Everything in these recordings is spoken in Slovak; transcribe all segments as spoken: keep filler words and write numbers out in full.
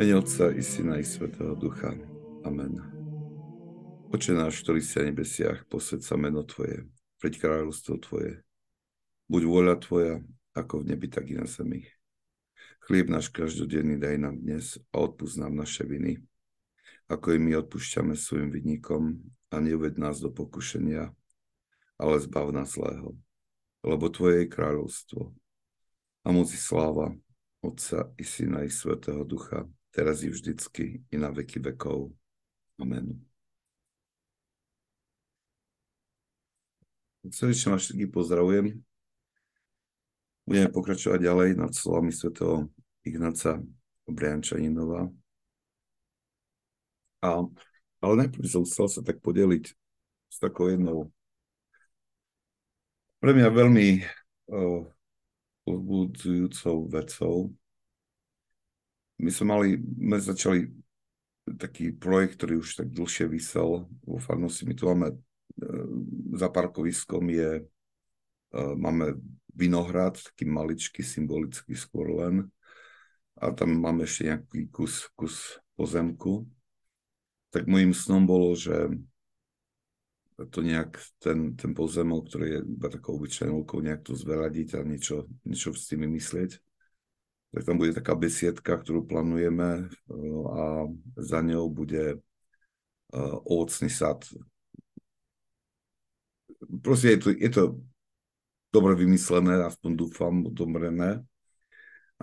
Mene Otca i Syna i Svätého Ducha. Amen. Oče náš, ktorý si na nebesiach, posväť sa meno Tvoje, príď kráľovstvo Tvoje. Buď vôľa Tvoja, ako v nebi, tak i na zemi. Chlieb náš každodenný daj nám dnes a odpúsť nám naše viny, ako i my odpúšťame svojim vinníkom a neuveď nás do pokušenia, ale zbav nás zlého. Lebo Tvoje je kráľovstvo a moc i sláva Otca i Syna i Svätého Ducha, teraz i vždycky, i na veky vekov. Amen. Srdečne vás všetkých pozdravujem. Budeme pokračovať ďalej nad slovami svätého Ignáca Brjančaninova. A, ale najprv som chcel sa tak podeliť s takou jednou pre mňa veľmi uh, odbudzujúcou vecou. My sme mali, my začali taký projekt, ktorý už tak dlhšie visel vo farnosti. My tu máme, za parkoviskom je, máme vinohrad, taký maličký, symbolický skôr len. A tam máme ešte nejaký kus, kus pozemku. Tak môjim snom bolo, že to nejak ten, ten pozemok, ktorý je iba takou obyčajnou lúkou, nejak to zveradiť a niečo, niečo s tým myslieť. Tak tam bude taká besiedka, ktorú plánujeme, a za ňou bude ovocný sad. Proste je to, je to dobre vymyslené, aspoň dúfam, dobre ne.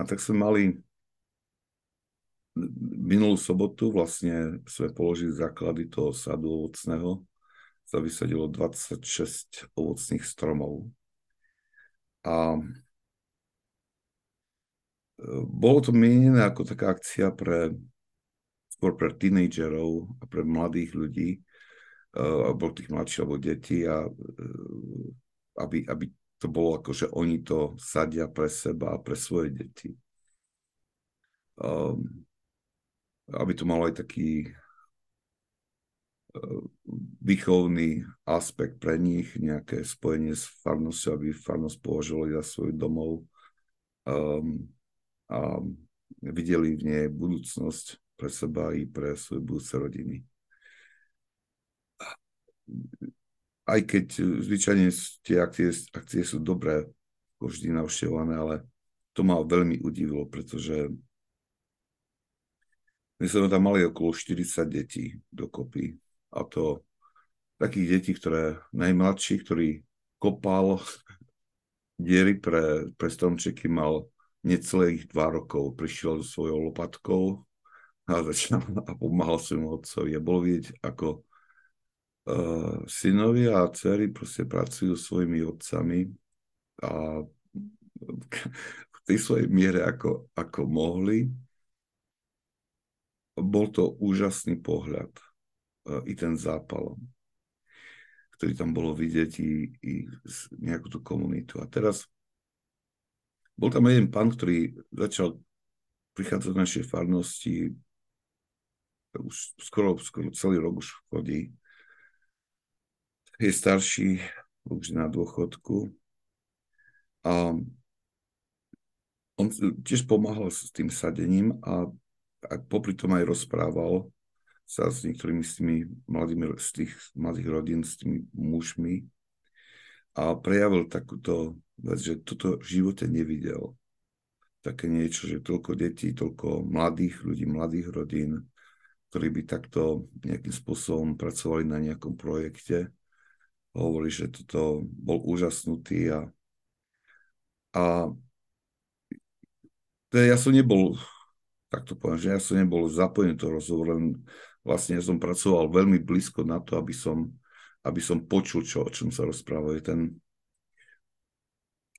A tak sme mali minulú sobotu, vlastne sme položili základy toho sadu ovocného. Sa vysadilo dvadsaťšesť ovocných stromov. A bolo to mienené ako taká akcia pre, skôr pre tínedžerov a pre mladých ľudí, alebo tých mladších, alebo detí, a aby, aby to bolo ako, že oni to sadia pre seba a pre svoje deti. Aby to malo aj taký výchovný aspekt pre nich, nejaké spojenie s farnosťou, aby farnosť považovali za svoj domov, um, a videli v nej budúcnosť pre seba i pre svoje budúce rodiny. Aj keď zvyčajne tie akcie, akcie sú dobré, vždy navštevované, ale to ma veľmi udivilo, pretože my sme tam mali okolo štyridsať detí dokopy. A to takých detí, ktoré najmladší, ktorý kopal diery pre, pre stromčeky, mal necelých dva rokov. Prišiel so svojou lopatkou a začal a pomáhal svojmu otcovi. A bolo vidieť, ako uh, synovia a dcery proste pracujú svojimi otcami a v tej svojej miere, ako, ako mohli. Bol to úžasný pohľad uh, i ten zápal, ktorý tam bolo vidieť, i, i nejakú tú komunitu. A teraz bol tam jeden pán, ktorý začal prichádzať do našej farnosti, už skoro, skoro celý rok už chodí. Je starší, už na dôchodku. A on tiež pomáhal s tým sadením a, a popri tom aj rozprával sa s niektorými s tými mladými, z tých mladých rodín, s tými mužmi. A prejavil takúto vec, že toto v živote nevidel. Také niečo, že toľko detí, toľko mladých ľudí, mladých rodín, ktorí by takto nejakým spôsobom pracovali na nejakom projekte. Hovorí, že toto bol úžasnutý. A, a ja som nebol, tak to poviem, že ja som nebol zapojený do rozhovoru, len vlastne ja som pracoval veľmi blízko na to, aby som, aby som počul, čo, o čom sa rozprávajú. Ten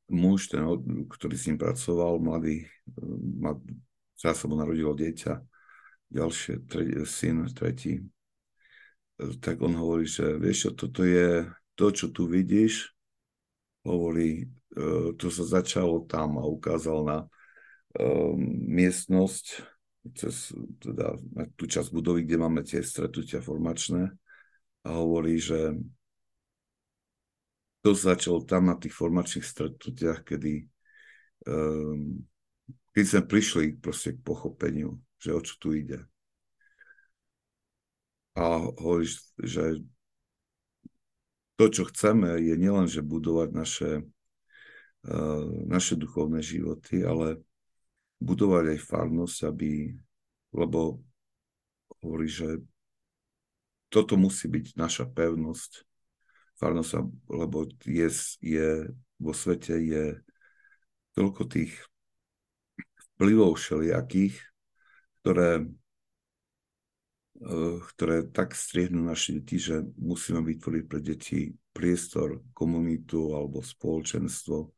muž, ten, ktorý s ním pracoval, mladý, mlad, teraz sa mu narodilo dieťa, ďalšie, tre, syn, tretí, tak on hovorí, že vieš, toto je to, čo tu vidíš, hovorí, to sa začalo tam, a ukázal na um, miestnosť, cez, teda, na tú časť budovy, kde máme tie stretnutia formačné, a hovorí, že to začalo tam na tých formačných stretnutiach, kedy, um, keď sme prišli proste k pochopeniu, že o čo tu ide. A hovoríš, že to, čo chceme, je nielen, že budovať naše, naše duchovné životy, ale budovať aj farnosť, aby, lebo hovorí, že toto musí byť naša pevnosť. Farnosť, lebo je, je, vo svete je toľko tých vplyvov všelijakých, ktoré, ktoré tak striehnú naše deti, že musíme vytvoriť pre deti priestor, komunitu alebo spoločenstvo,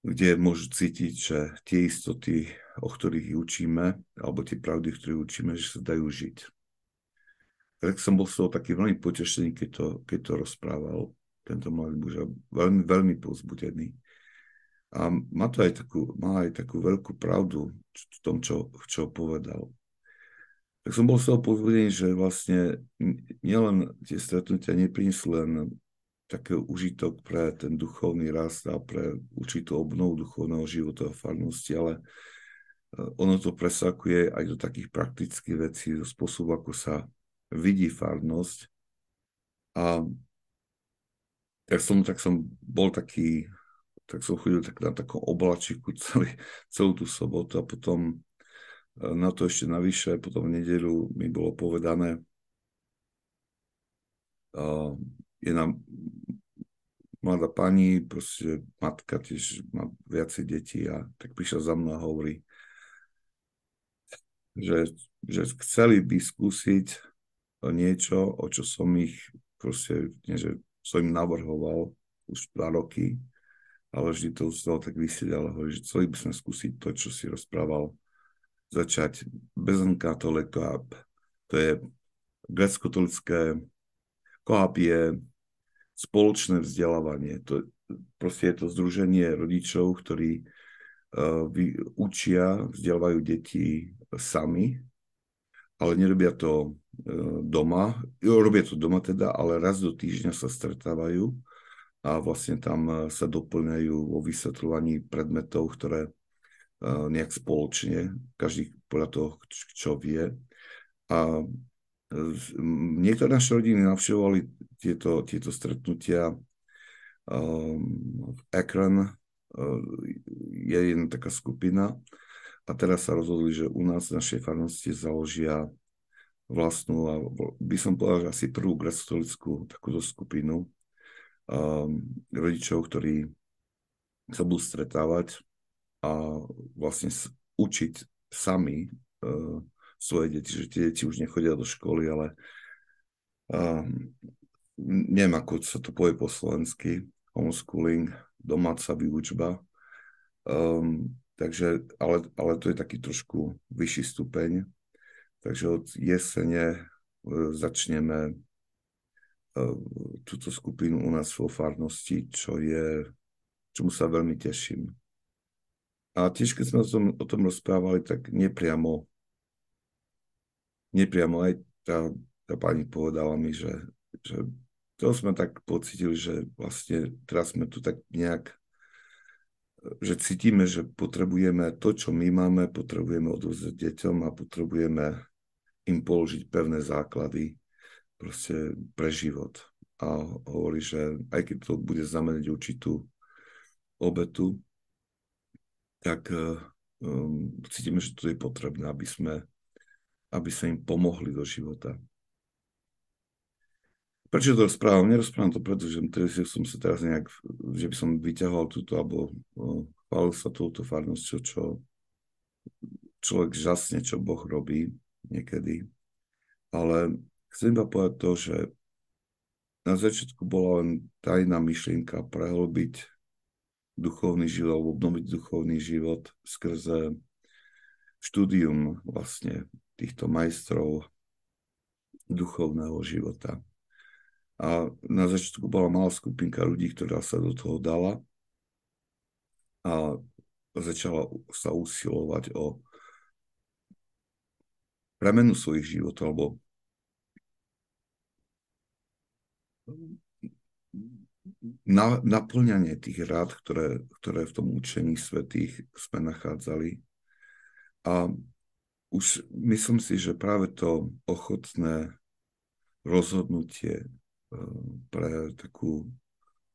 kde môžu cítiť, že tie istoty, o ktorých učíme, alebo tie pravdy, ktoré učíme, že sa dajú žiť. Tak som bol z toho taký veľmi potešený, keď to, keď to rozprával tento mladý muž, veľmi, veľmi povzbudený. A má to aj takú, má aj takú veľkú pravdu v tom, čo, čo povedal. Tak som bol z toho povzbudený, že vlastne nielen tie stretnutia neprinesli len taký užitok pre ten duchovný rast a pre určitú obnovu duchovného života a farnosti, ale ono to presakuje aj do takých praktických vecí, do spôsobu, ako sa vidí farnosť. A tak som, tak som bol taký, tak som chodil tak na takom oblačiku celý, celú tú sobotu a potom na to ešte navyše, potom v nedeľu mi bolo povedané, uh, je nám mladá pani, proste matka tiež má viacej detí a tak prišla za mnou a hovorí, že, že chceli by skúsiť niečo, o čo som ich proste, nie že som im navrhoval už dva roky, ale vždy to už tak vysieť, ale hovorí, že chceli by sme skúsiť to, čo si rozprával, začať beznkatolík, to je grécko-katolické koáp je spoločné vzdelávanie. To, proste je to združenie rodičov, ktorí uh, vy, učia, vzdelávajú deti sami, ale nerobia to uh, doma. Robia to doma teda, ale raz do týždňa sa stretávajú a vlastne tam sa doplňajú vo vysvetľovaní predmetov, ktoré uh, nejak spoločne, každý podľa toho, čo vie. A niektoré naše rodiny navštevovali tieto, tieto stretnutia v Ekron, je jedna taká skupina a teraz sa rozhodli, že u nás v našej farnosti založia vlastnú, a by som povedal, že asi prvú grécko-katolícku takúto skupinu rodičov, ktorí sa budú stretávať a vlastne učiť sami svoje deti, že tie deti už nechodia do školy, ale uh, neviem, ako sa to povie po slovensky, homeschooling, domáca výučba. Um, takže, ale, ale to je taký trošku vyšší stupeň. Takže od jesene uh, začneme uh, túto skupinu u nás vo farnosti, čo je, čomu sa veľmi teším. A tiež, keď sme o tom, o tom rozprávali, tak nepriamo Nepriamo aj tá, tá pani povedala mi, že, že to sme tak pocítili, že vlastne teraz sme tu tak nejak, že cítime, že potrebujeme to, čo my máme, potrebujeme odovzdať deťom a potrebujeme im položiť pevné základy proste pre život. A hovorí, že aj keď to bude znamenať určitú obetu, tak um, cítime, že to je potrebné, aby sme aby sa im pomohli do života. Prečo to rozprávam? Nerozprávam to, pretože som sa teraz nejak, že by som vyťahoval túto, alebo chválil sa touto farnosťou, čo človek žasne, čo Boh robí niekedy. Ale chcem iba povedať to, že na začiatku bola len tajná myšlienka prehlbiť duchovný život, alebo obnoviť duchovný život skrze štúdium vlastne týchto majstrov duchovného života. A na začiatku bola malá skupinka ľudí, ktorá sa do toho dala a začala sa usilovať o premenu svojich životov, alebo na, naplňanie tých rád, ktoré, ktoré v tom učení svätých sme nachádzali. A už myslím si, že práve to ochotné rozhodnutie pre, takú,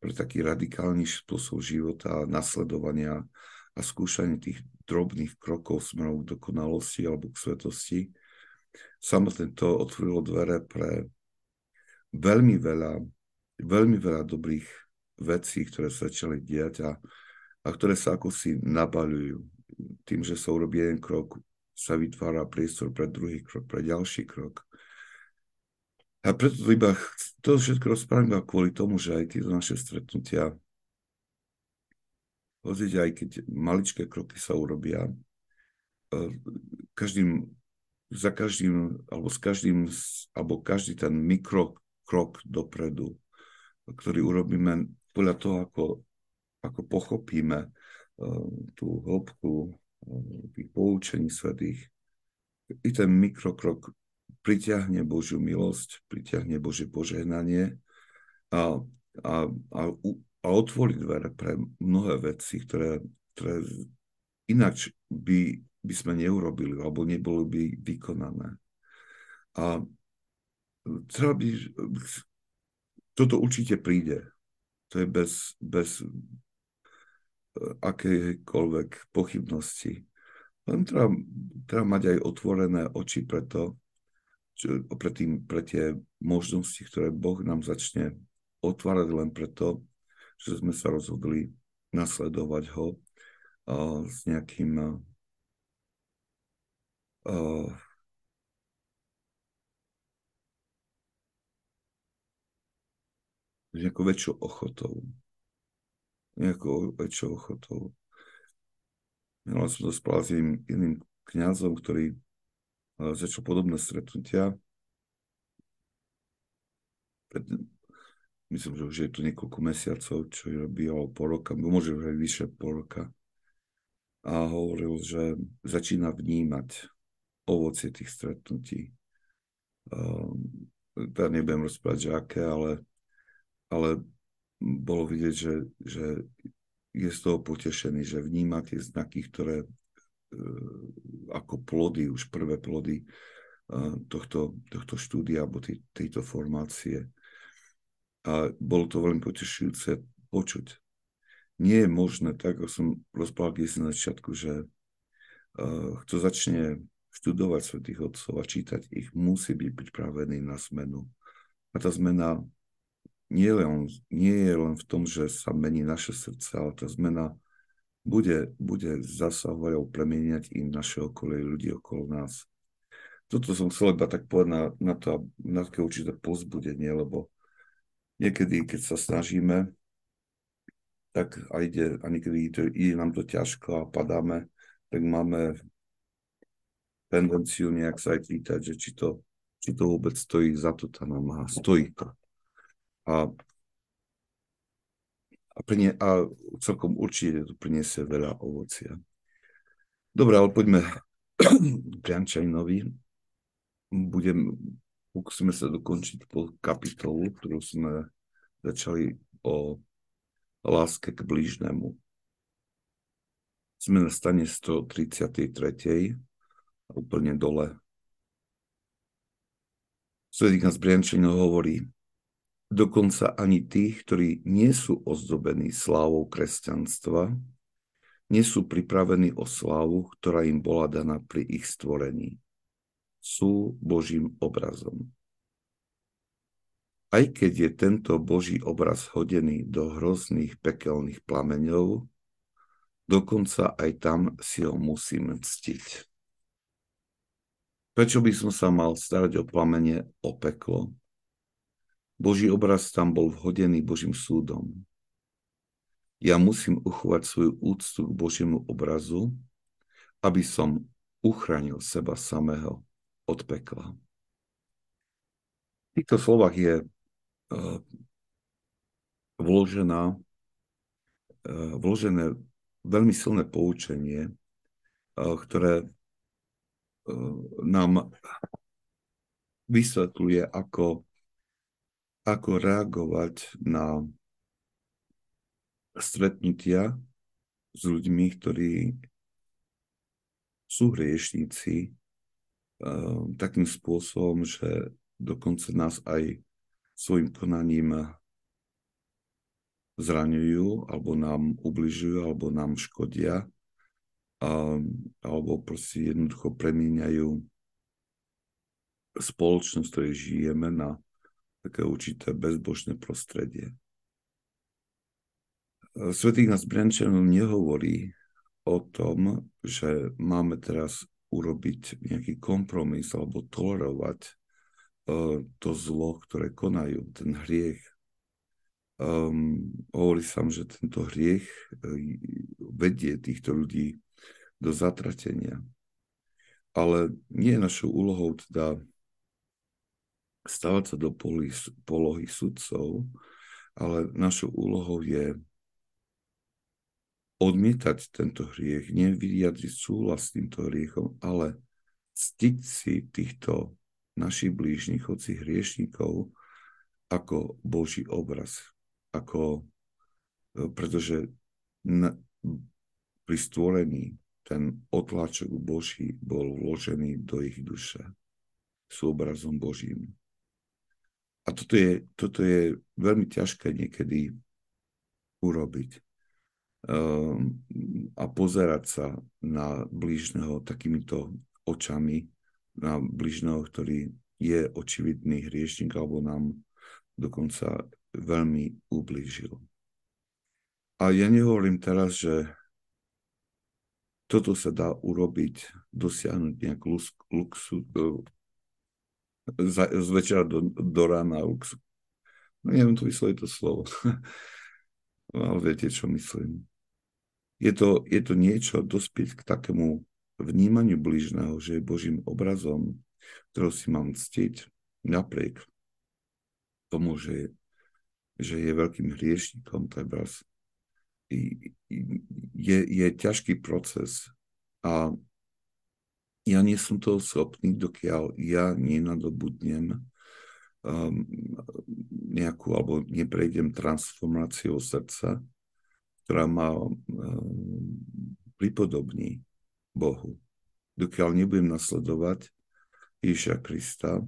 pre taký radikálny spôsob života a nasledovania a skúšanie tých drobných krokov smerom k dokonalosti alebo k svetosti, samotné to otvorilo dvere pre veľmi veľa, veľmi veľa dobrých vecí, ktoré sa začali diať a, a ktoré sa ako si nabaľujú. Tým, že sa urobí jeden krok, sa vytvára priestor pre druhý krok, pre ďalší krok. A preto to iba, to všetko rozprávam iba kvôli tomu, že aj tieto naše stretnutia, pozrite, aj keď maličké kroky sa urobia, každým, za každým, alebo s každým, alebo každý ten mikrokrok dopredu, ktorý urobíme podľa toho, ako, ako pochopíme tú hĺbku tých poučení svätých, i ten mikrokrok pritiahne Božiu milosť, pritiahne Božie požehnanie a, a, a u, a otvoriť dvere pre mnohé veci, ktoré, ktoré ináč by, by sme neurobili alebo neboli by vykonané. A treba by, toto určite príde. To je bez, bez akejkoľvek pochybnosti. Len treba, treba mať aj otvorené oči pre to, čo, pre, tým, pre tie možnosti, ktoré Boh nám začne otvárať len preto, že sme sa rozhodli nasledovať ho uh, s nejakým uh, nejakou väčšou ochotou. Nejakou väčšou ochotou. Ja som to spával s iným, iným kňazom, ktorý uh, začal podobné stretnutia. Pred, Myslím, že už je to niekoľko mesiacov, čo je robilo po roka, možno aj vyše po roka. A hovoril, že začína vnímať ovocie tých stretnutí. Um, teda nebudem rozprávať, že aké, ale, ale bolo vidieť, že, že je z toho potešený, že vníma tie znaky, ktoré uh, ako plody, už prvé plody uh, tohto, tohto štúdia alebo tej, tejto formácie. A bolo to veľmi potešujúce počuť. Nie je možné, tak ako som rozprával kýsi na začiatku, že uh, kto začne študovať svätých otcov a čítať ich, musí byť pripravený na zmenu. A tá zmena nie je len, nie je len v tom, že sa mení naše srdce, ale tá zmena bude, bude zasahovať alebo premieniať im naše okolie, ľudí okolo nás. Toto som chcel iba tak povedať na, na to, na také určité povzbudenie, lebo niekedy, keď sa snažíme, tak a, ide, a niekedy ide, ide nám to ťažko a padáme, tak máme tendenciu nejak sa aj pýtať, že či to, či to vôbec stojí za to tá námaha. Stojí to. A, a, prine, a celkom určite to priniesie veľa ovocia. Dobre, ale poďme Brjančaninovi. Budem... Pokúsime sa dokončiť po kapitolu, ktorú sme začali o láske k blížnemu. Sme na strane stotridsaťtri. úplne dole. Sv. Ignác Brjančaninov hovorí: dokonca ani tých, ktorí nie sú ozdobení slávou kresťanstva, nie sú pripravení o slávu, ktorá im bola daná pri ich stvorení. Sú Božím obrazom. Aj keď je tento Boží obraz hodený do hrozných pekelných plameňov, dokonca aj tam si ho musíme ctiť. Prečo by som sa mal starať o plamene, o peklo? Boží obraz tam bol vhodený Božím súdom. Ja musím uchovať svoju úctu k Božiemu obrazu, aby som uchránil seba samého od pekla. V týchto slovách je uh, vložená, uh, vložené veľmi silné poučenie, uh, ktoré uh, nám vysvetľuje, ako, ako reagovať na stretnutia s ľuďmi, ktorí sú hriešníci, takým spôsobom, že dokonca nás aj svojim konaním zraňujú, alebo nám ubližujú, alebo nám škodia, alebo proste jednoducho premieňajú spoločnosť, v ktorej žijeme, na také určité bezbožné prostredie. Svätý Ignác Brjančaninov nehovorí o tom, že máme teraz urobiť nejaký kompromis alebo tolerovať to zlo, ktoré konajú, ten hriech. Um, hovorí sám, že tento hriech vedie týchto ľudí do zatratenia. Ale nie je našou úlohou teda stávať sa do polohy, polohy sudcov, ale našou úlohou je odmietať tento hriech, nevyjadriť súhlas s týmto hriechom, ale ctiť si týchto našich blížnych, hoci hriešnikov, ako Boží obraz. Ako, pretože na, pri stvorení ten otláčok Boží bol vložený do ich duše s obrazom Božím. A toto je, toto je veľmi ťažké niekedy urobiť. Um, a pozerať sa na blížneho takýmito očami, na blížneho, ktorý je očividný hriešnik alebo nám dokonca veľmi ublížil. A ja nehovorím teraz, že toto sa dá urobiť, dosiahnuť nejak luxu, z večera do, do rána luxu. No neviem to vysloviť to slovo, ale viete, čo myslím. Je to, je to niečo dospieť k takému vnímaniu blížneho, že je Božím obrazom, ktorého si mám ctiť napriek tomu, že, že je veľkým hriešnikom. Teraz je, je ťažký proces a ja nie som toho schopný, dokiaľ ja nenadobudnem um, nejakú, alebo neprejdem transformáciou srdca, ktorá ma um, pripodobní Bohu. Dokiaľ nebudem nasledovať Ježiša Krista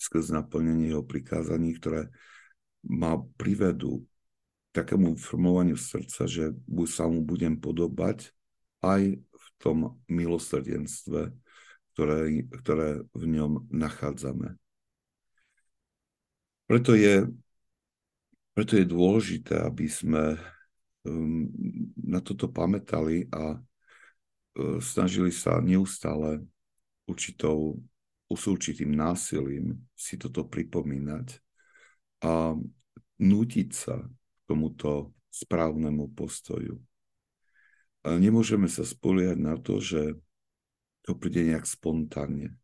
skrz naplnenie jeho prikázaní, ktoré ma privedú takému formovaniu srdca, že sa mu budem podobať aj v tom milosrdenstve, ktoré, ktoré v ňom nachádzame. Preto je, preto je dôležité, aby sme um, na toto pamätali a snažili sa neustále určitou, určitým násilím si toto pripomínať a nútiť sa k tomuto správnemu postoju. A nemôžeme sa spoliehať na to, že to príde nejak spontánne.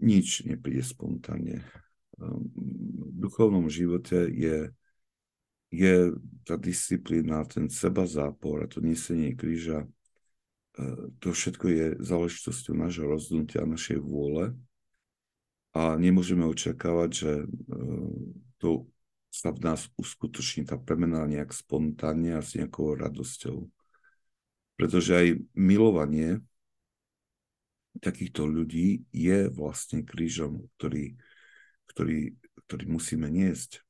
Nič nepríde spontánne. V duchovnom živote je je tá disciplína, ten sebazápor a to nesenie kríža. To všetko je záležitosťou nášho rozhodnutia, našej vôle a nemôžeme očakávať, že to sa v nás uskutoční tá premena nejak spontánne a s nejakou radosťou. Pretože aj milovanie takýchto ľudí je vlastne krížom, ktorý, ktorý, ktorý musíme niesť.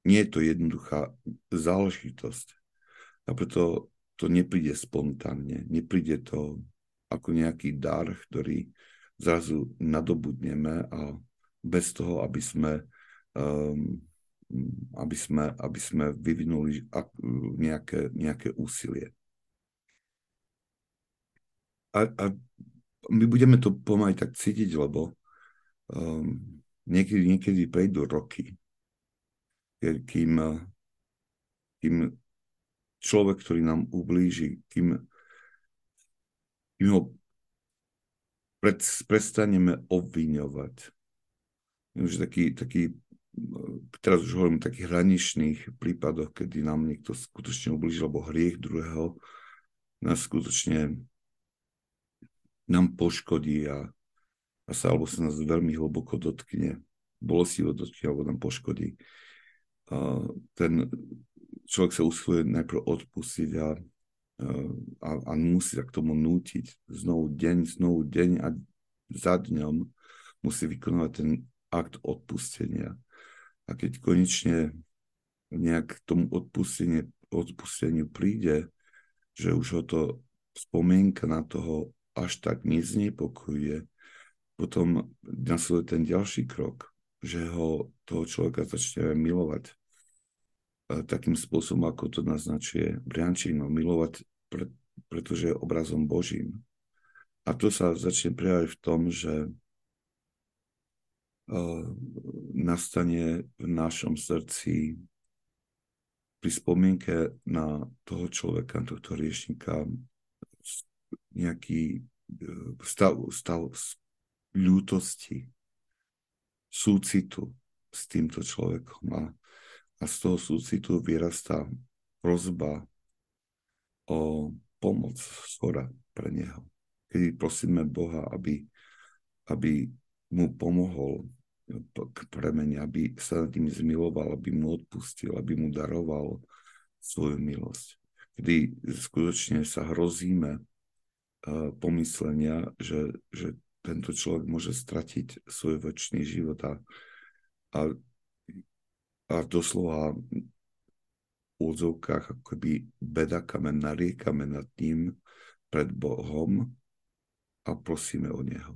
Nie je to jednoduchá záležitosť. A preto to nepríde spontánne, nepríde to ako nejaký dar, ktorý zrazu nadobudneme a bez toho, aby sme, um, aby sme, aby sme vyvinuli nejaké, nejaké úsilie. A, a my budeme to pomaly tak cítiť, lebo um, niekedy, niekedy prejdú roky, kým, kým človek, ktorý nám ublíži, kým, kým ho pred, prestaneme obviňovať. Už taký, taký, teraz už hovorím o takých hraničných prípadoch, kedy nám niekto skutočne ublíži, alebo hriech druhého nás skutočne nám poškodí a, a sa, alebo sa nás veľmi hlboko dotkne. Bolestivo dotkne, alebo nám poškodí. A ten človek sa usiluje najprv odpustiť a, a, a musí sa k tomu nútiť znovu deň, znovu deň a za dňom musí vykonávať ten akt odpustenia. A keď konečne nejak k tomu odpusteniu príde, že už ho to spomienka na toho až tak neznepokojuje, potom nasleduje ten ďalší krok, že ho toho človeka začne milovať. Takým spôsobom, ako to naznačuje Brjančaninov, milovať, pre, pretože je obrazom Božím. A to sa začne prejaviť v tom, že uh, nastane v našom srdci pri spomienke na toho človeka, na tohto riešnika, nejaký stav, stav ľútosti, súcitu s týmto človekom. A A z toho súcitu vyrastá prosba o pomoc skora pre neho. Keď prosíme Boha, aby, aby mu pomohol k premene, aby sa nad ním zmiloval, aby mu odpustil, aby mu daroval svoju milosť. Kedy skutočne sa hrozíme pomyslenia, že, že tento človek môže stratiť svoj večný život a, a A doslova v úvodzovkách akoby bedákame, nariekame nad ním pred Bohom a prosíme o neho.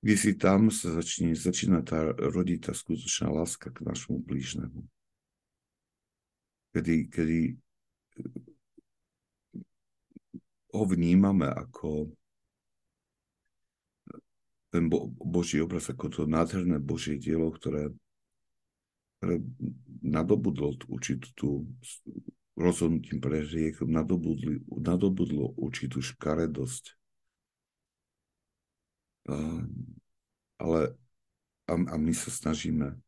Kde si tam sa začne, začína tá rodiť tá skutočná láska k našemu blížnemu. Kedy, kedy ho vnímame ako ten Boží obraz, ako to nádherné Božie dielo, ktoré, ktoré nadobudlo určitú rozhodnutím pre hriech, nadobudlo určitú škaredosť. A, ale a, a my sa snažíme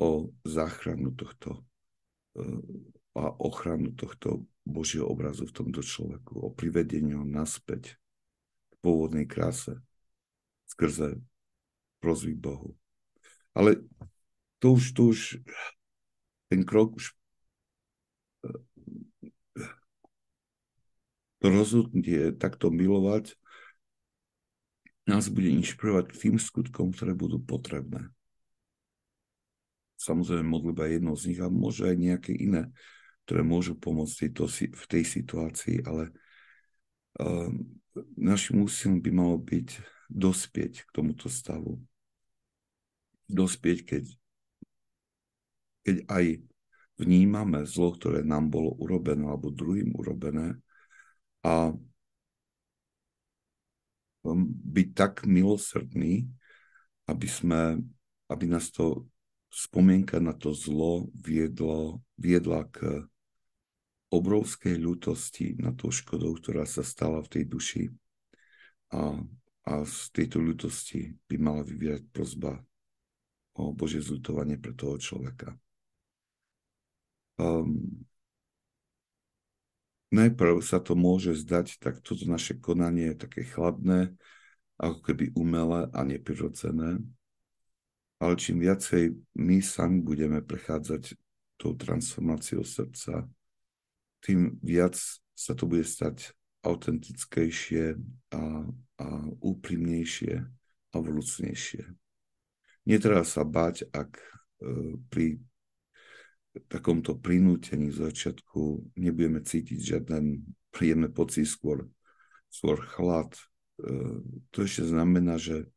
o záchranu tohto a ochranu tohto Božieho obrazu v tomto človeku, o privedeniu naspäť k pôvodnej kráse skrze prosby Bohu. Ale to už, to už, ten krok už, to rozhodnutie takto milovať nás bude inšpirovať k tým skutkom, ktoré budú potrebné. Samozrejme, modlitba je jednou z nich a môže aj nejaké iné, ktoré môžu pomôcť tejto, v tej situácii, ale uh, našim úsilím by malo byť dospieť k tomuto stavu. Dospieť, keď, keď aj vnímame zlo, ktoré nám bolo urobené alebo druhým urobené, a byť tak milosrdný, aby sme, aby nás to spomienka na to zlo viedlo, viedla k obrovskej ľútosti na tú škodu, ktorá sa stala v tej duši. A A z tejto ľútosti by mala vyvierať prosba o Božie zľutovanie pre toho človeka. Um, najprv sa to môže zdať, tak toto naše konanie je také chladné, ako keby umelé a neprirodzené. Ale čím viacej my sami budeme prechádzať tou transformáciou srdca, tým viac sa to bude stať autentickejšie a a úprimnejšie a vrúcnejšie. Netreba sa báť, ak pri takomto prinútení z začiatku nebudeme cítiť žiaden príjemný pocit, skôr, skôr chlad. To ešte znamená, že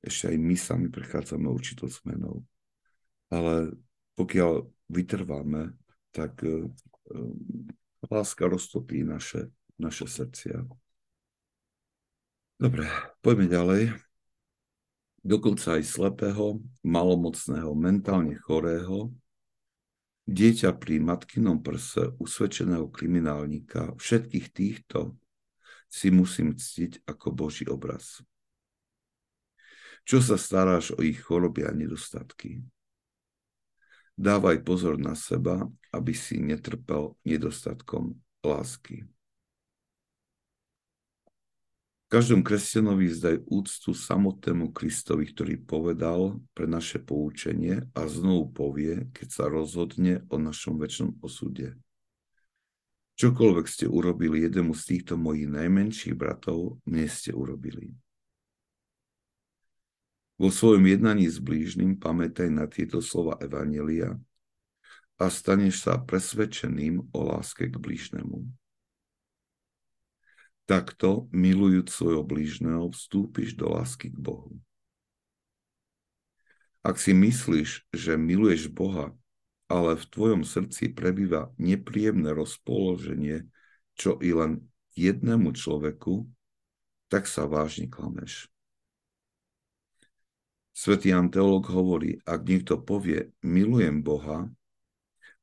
ešte aj my sami prechádzame určitou zmenou. Ale pokiaľ vytrváme, tak láska roztopí naše, naše srdcia. Dobre, poďme ďalej. Dokonca aj slepého, malomocného, mentálne chorého, dieťa pri matkinom prse, usvedčeného kriminálnika, všetkých týchto si musím ctiť ako Boží obraz. Čo sa staráš o ich choroby a nedostatky? Dávaj pozor na seba, aby si netrpel nedostatkom lásky. Každom kresťanovi zdaj úctu samotnému Kristovi, ktorý povedal pre naše poučenie a znovu povie, keď sa rozhodne o našom večnom osude. Čokoľvek ste urobili jednému z týchto mojich najmenších bratov, mne ste urobili. Vo svojom jednaní s blížnym pamätaj na tieto slova Evanjelia a staneš sa presvedčeným o láske k blížnemu. Takto, milujúc svojho blížneho, vstúpiš do lásky k Bohu. Ak si myslíš, že miluješ Boha, ale v tvojom srdci prebýva nepríjemné rozpoloženie, čo i len jednému človeku, tak sa vážne klameš. Svätý Ján Teológ hovorí, ak niekto povie, milujem Boha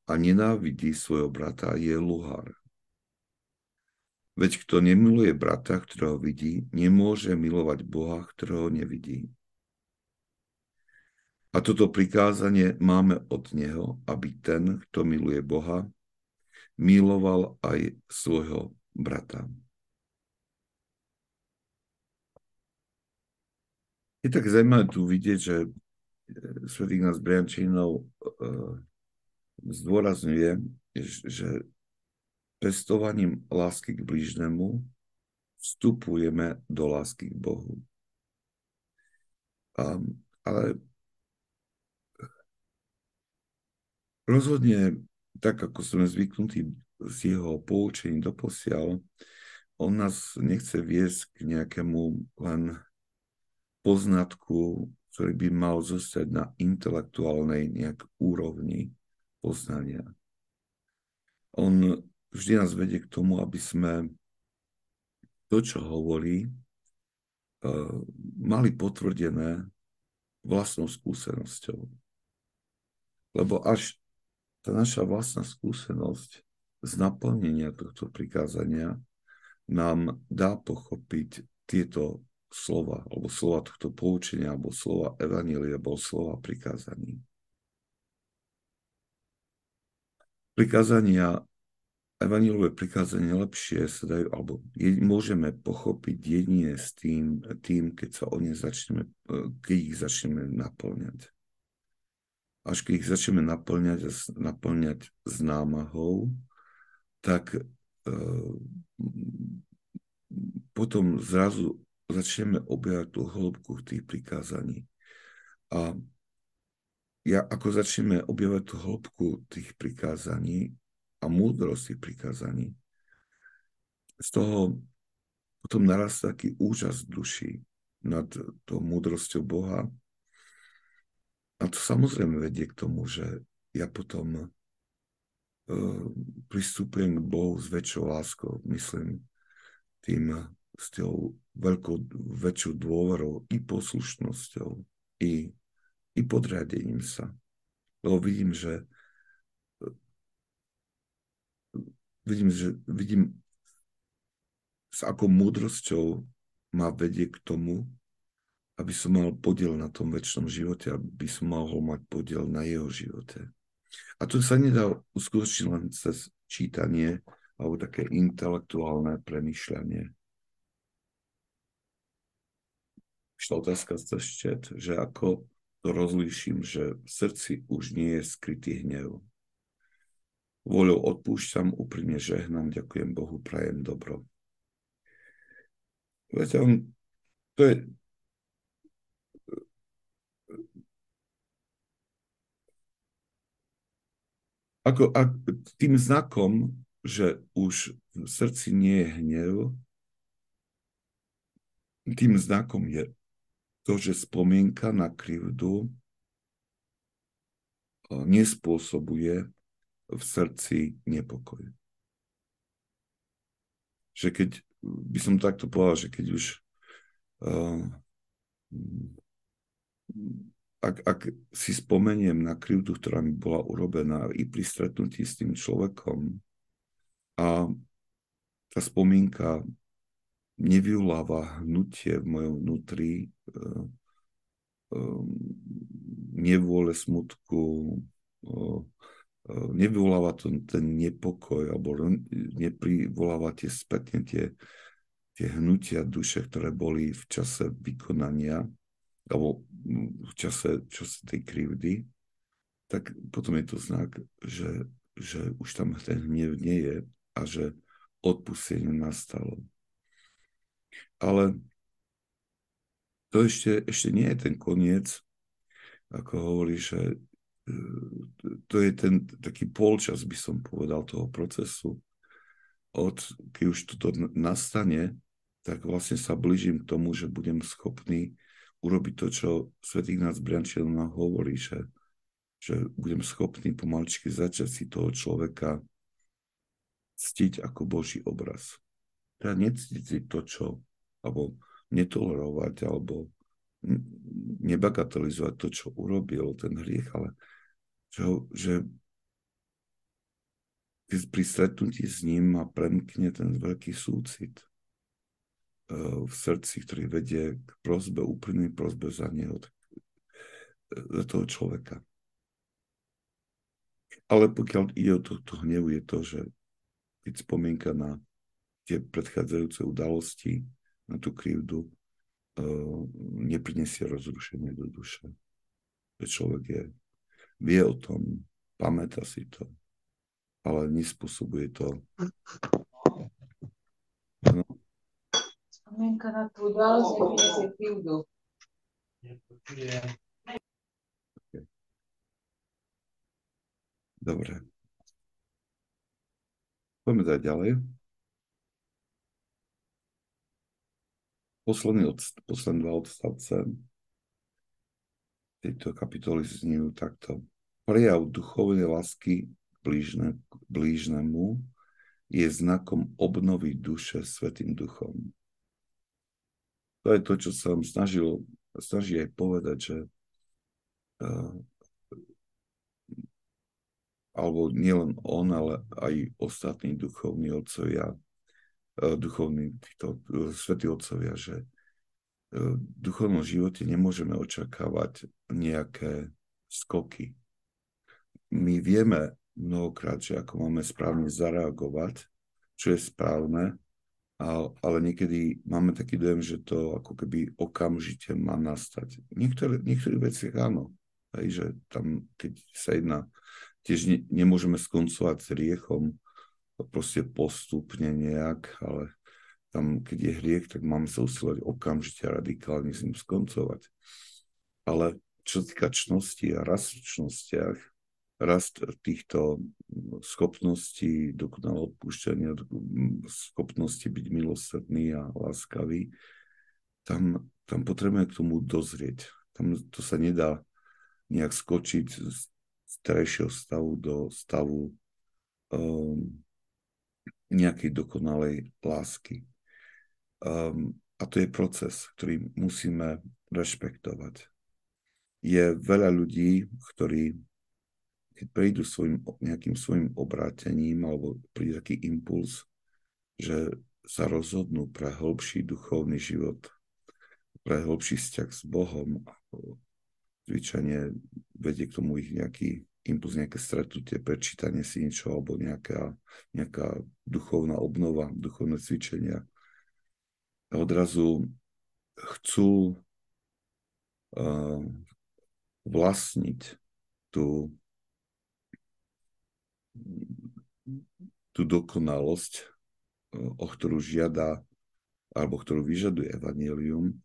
a nenávidí svojho brata, je luhár. Veď kto nemiluje brata, ktorého vidí, nemôže milovať Boha, ktorého nevidí. A toto prikázanie máme od neho, aby ten, kto miluje Boha, miloval aj svojho brata. Je tak zaujímavé tu vidieť, že sv. Ignác Brjančaninov zdôrazňuje, že pestovaním lásky k blížnemu vstupujeme do lásky k Bohu. A, ale rozhodne, tak ako sme zvyknutí z jeho poučení doposiaľ, on nás nechce viesť k nejakému len poznatku, ktorý by mal zostať na intelektuálnej nejak úrovni poznania. On vždy nás vedie k tomu, aby sme to, čo hovorí, mali potvrdené vlastnou skúsenosťou. Lebo až tá naša vlastná skúsenosť z naplnenia tohto prikázania nám dá pochopiť tieto slova, alebo slova tohto poučenia, alebo slova evanjelia, alebo slova prikázaní. Prikázania Evanjeliové prikázanie lepšie sa dajú, alebo je, môžeme pochopiť jedine s tým, tým keď, sa o ne začneme, keď ich začneme naplňať. Až keď ich začneme naplňať a naplňať s námahou, tak e, potom zrazu začneme objavať tú hĺbku tých prikázaní. A ja, ako začneme objavať tú hĺbku tých prikázaní, a múdrosti prikázaní. Z toho potom narastá taký úžas duši nad tou múdrosťou Boha. A to samozrejme vedie k tomu, že ja potom uh, pristupujem k Bohu s väčšou láskou. Myslím tým s tou veľkou, väčšou dôverou i poslušnosťou, i, i podriadením sa. Lebo vidím, že Vidím, že vidím, s akou múdrosťou ma vedie k tomu, aby som mal podiel na tom večnom živote, aby som mohol mať podiel na jeho živote. A to sa nedá uskutočniť len cez čítanie alebo také intelektuálne premýšľanie. Vyšla otázka cez čet, že ako to rozlíším, že v srdci už nie je skrytý hnev. Voľou odpúšťam, úprimne žehnám, ďakujem Bohu, prajem dobro. Viete, on, to je... Ako, a tým znakom, že už v srdci nie je hnev, tým znakom je to, že spomienka na krivdu nespôsobuje v srdci nepokoj. Že keď, by som takto povedal, že keď už uh, ak, ak si spomeniem na krivdu, ktorá mi bola urobená i pri stretnutí s tým človekom a tá spomienka nevyvoláva hnutie v mojom vnútri uh, uh, nevôle, smutku, uh, nevyvoláva to ten nepokoj alebo neprivoláva tie spätne tie, tie hnutia duše, ktoré boli v čase vykonania alebo v čase, čase tej krivdy, tak potom je to znak, že, že už tam ten hnev nie je, a že odpustenie nastalo. Ale to ešte, ešte nie je ten koniec, ako hovoríš, že to je ten taký polčas, by som povedal, toho procesu. Od, keď už toto nastane, tak vlastne sa blížim k tomu, že budem schopný urobiť to, čo svätý Ignác Brjančaninov hovorí, že, že budem schopný pomaličky začať si toho človeka ctiť ako Boží obraz. Teda nectiť to, čo, alebo netolerovať, alebo nebagatelizovať to, čo urobil, ten hriech, ale čo, že pri stretnutí s ním ma premkne ten veľký súcit v srdci, ktorý vedie k prosbe, úprimnej prosbe za neho, za toho človeka. Ale pokiaľ ide o tohto hnevu, je to, že keď spomienka na tie predchádzajúce udalosti, na tú krivdu, neprinesie rozrušenie do duše. Že človek je, vie o tom, pamätá si to, ale nespôsobuje to. No. Spomienka na tú udalosť neprinesie krivdu. Okay. Dobre. Poďme dať ďalej. Posledný odst- posledné dva odstavce tejto kapitoly znejú takto. Prejav duchovnej lásky blížne, blížnemu je znakom obnovy duše Svätým Duchom. To je to, čo sa vám snažil, snaží aj povedať, že uh, alebo nielen on, ale aj ostatní duchovní otcovia, duchovní týchto, svätí otcovia, že v duchovnom živote nemôžeme očakávať nejaké skoky. My vieme mnohokrát, že ako máme správne zareagovať, čo je správne, ale niekedy máme taký dojem, že to ako keby okamžite má nastať. Niektoré, niektoré veci áno, aj, že tam, keď sa jedná tiež ne, nemôžeme skoncovať s hriechom proste postupne nejak, ale tam, keď je hriech, tak máme sa usilovať okamžite a radikálne s ním skoncovať. Ale čo sa týka čnosti a rastčnostiach, rast týchto schopností dokonalého odpúšťania, schopnosti byť milosrdný a láskavý, tam, tam potrebujeme k tomu dozrieť. Tam to sa nedá nejak skočiť z starejšieho stavu do stavu um, nejakej dokonalej lásky. Um, a to je proces, ktorý musíme rešpektovať. Je veľa ľudí, ktorí keď prídu svojim, nejakým svojim obrátením alebo príde taký impuls, že sa rozhodnú pre hlbší duchovný život, pre hlbší vzťah s Bohom, zvyčajne vedie k tomu ich nejaký impuls, nejaké stretnutie, prečítanie si niečo alebo nejaká, nejaká duchovná obnova, duchovné cvičenia. A odrazu chcú uh, vlastniť tú, tú dokonalosť, uh, o ktorú žiada alebo ktorú vyžaduje evanjelium,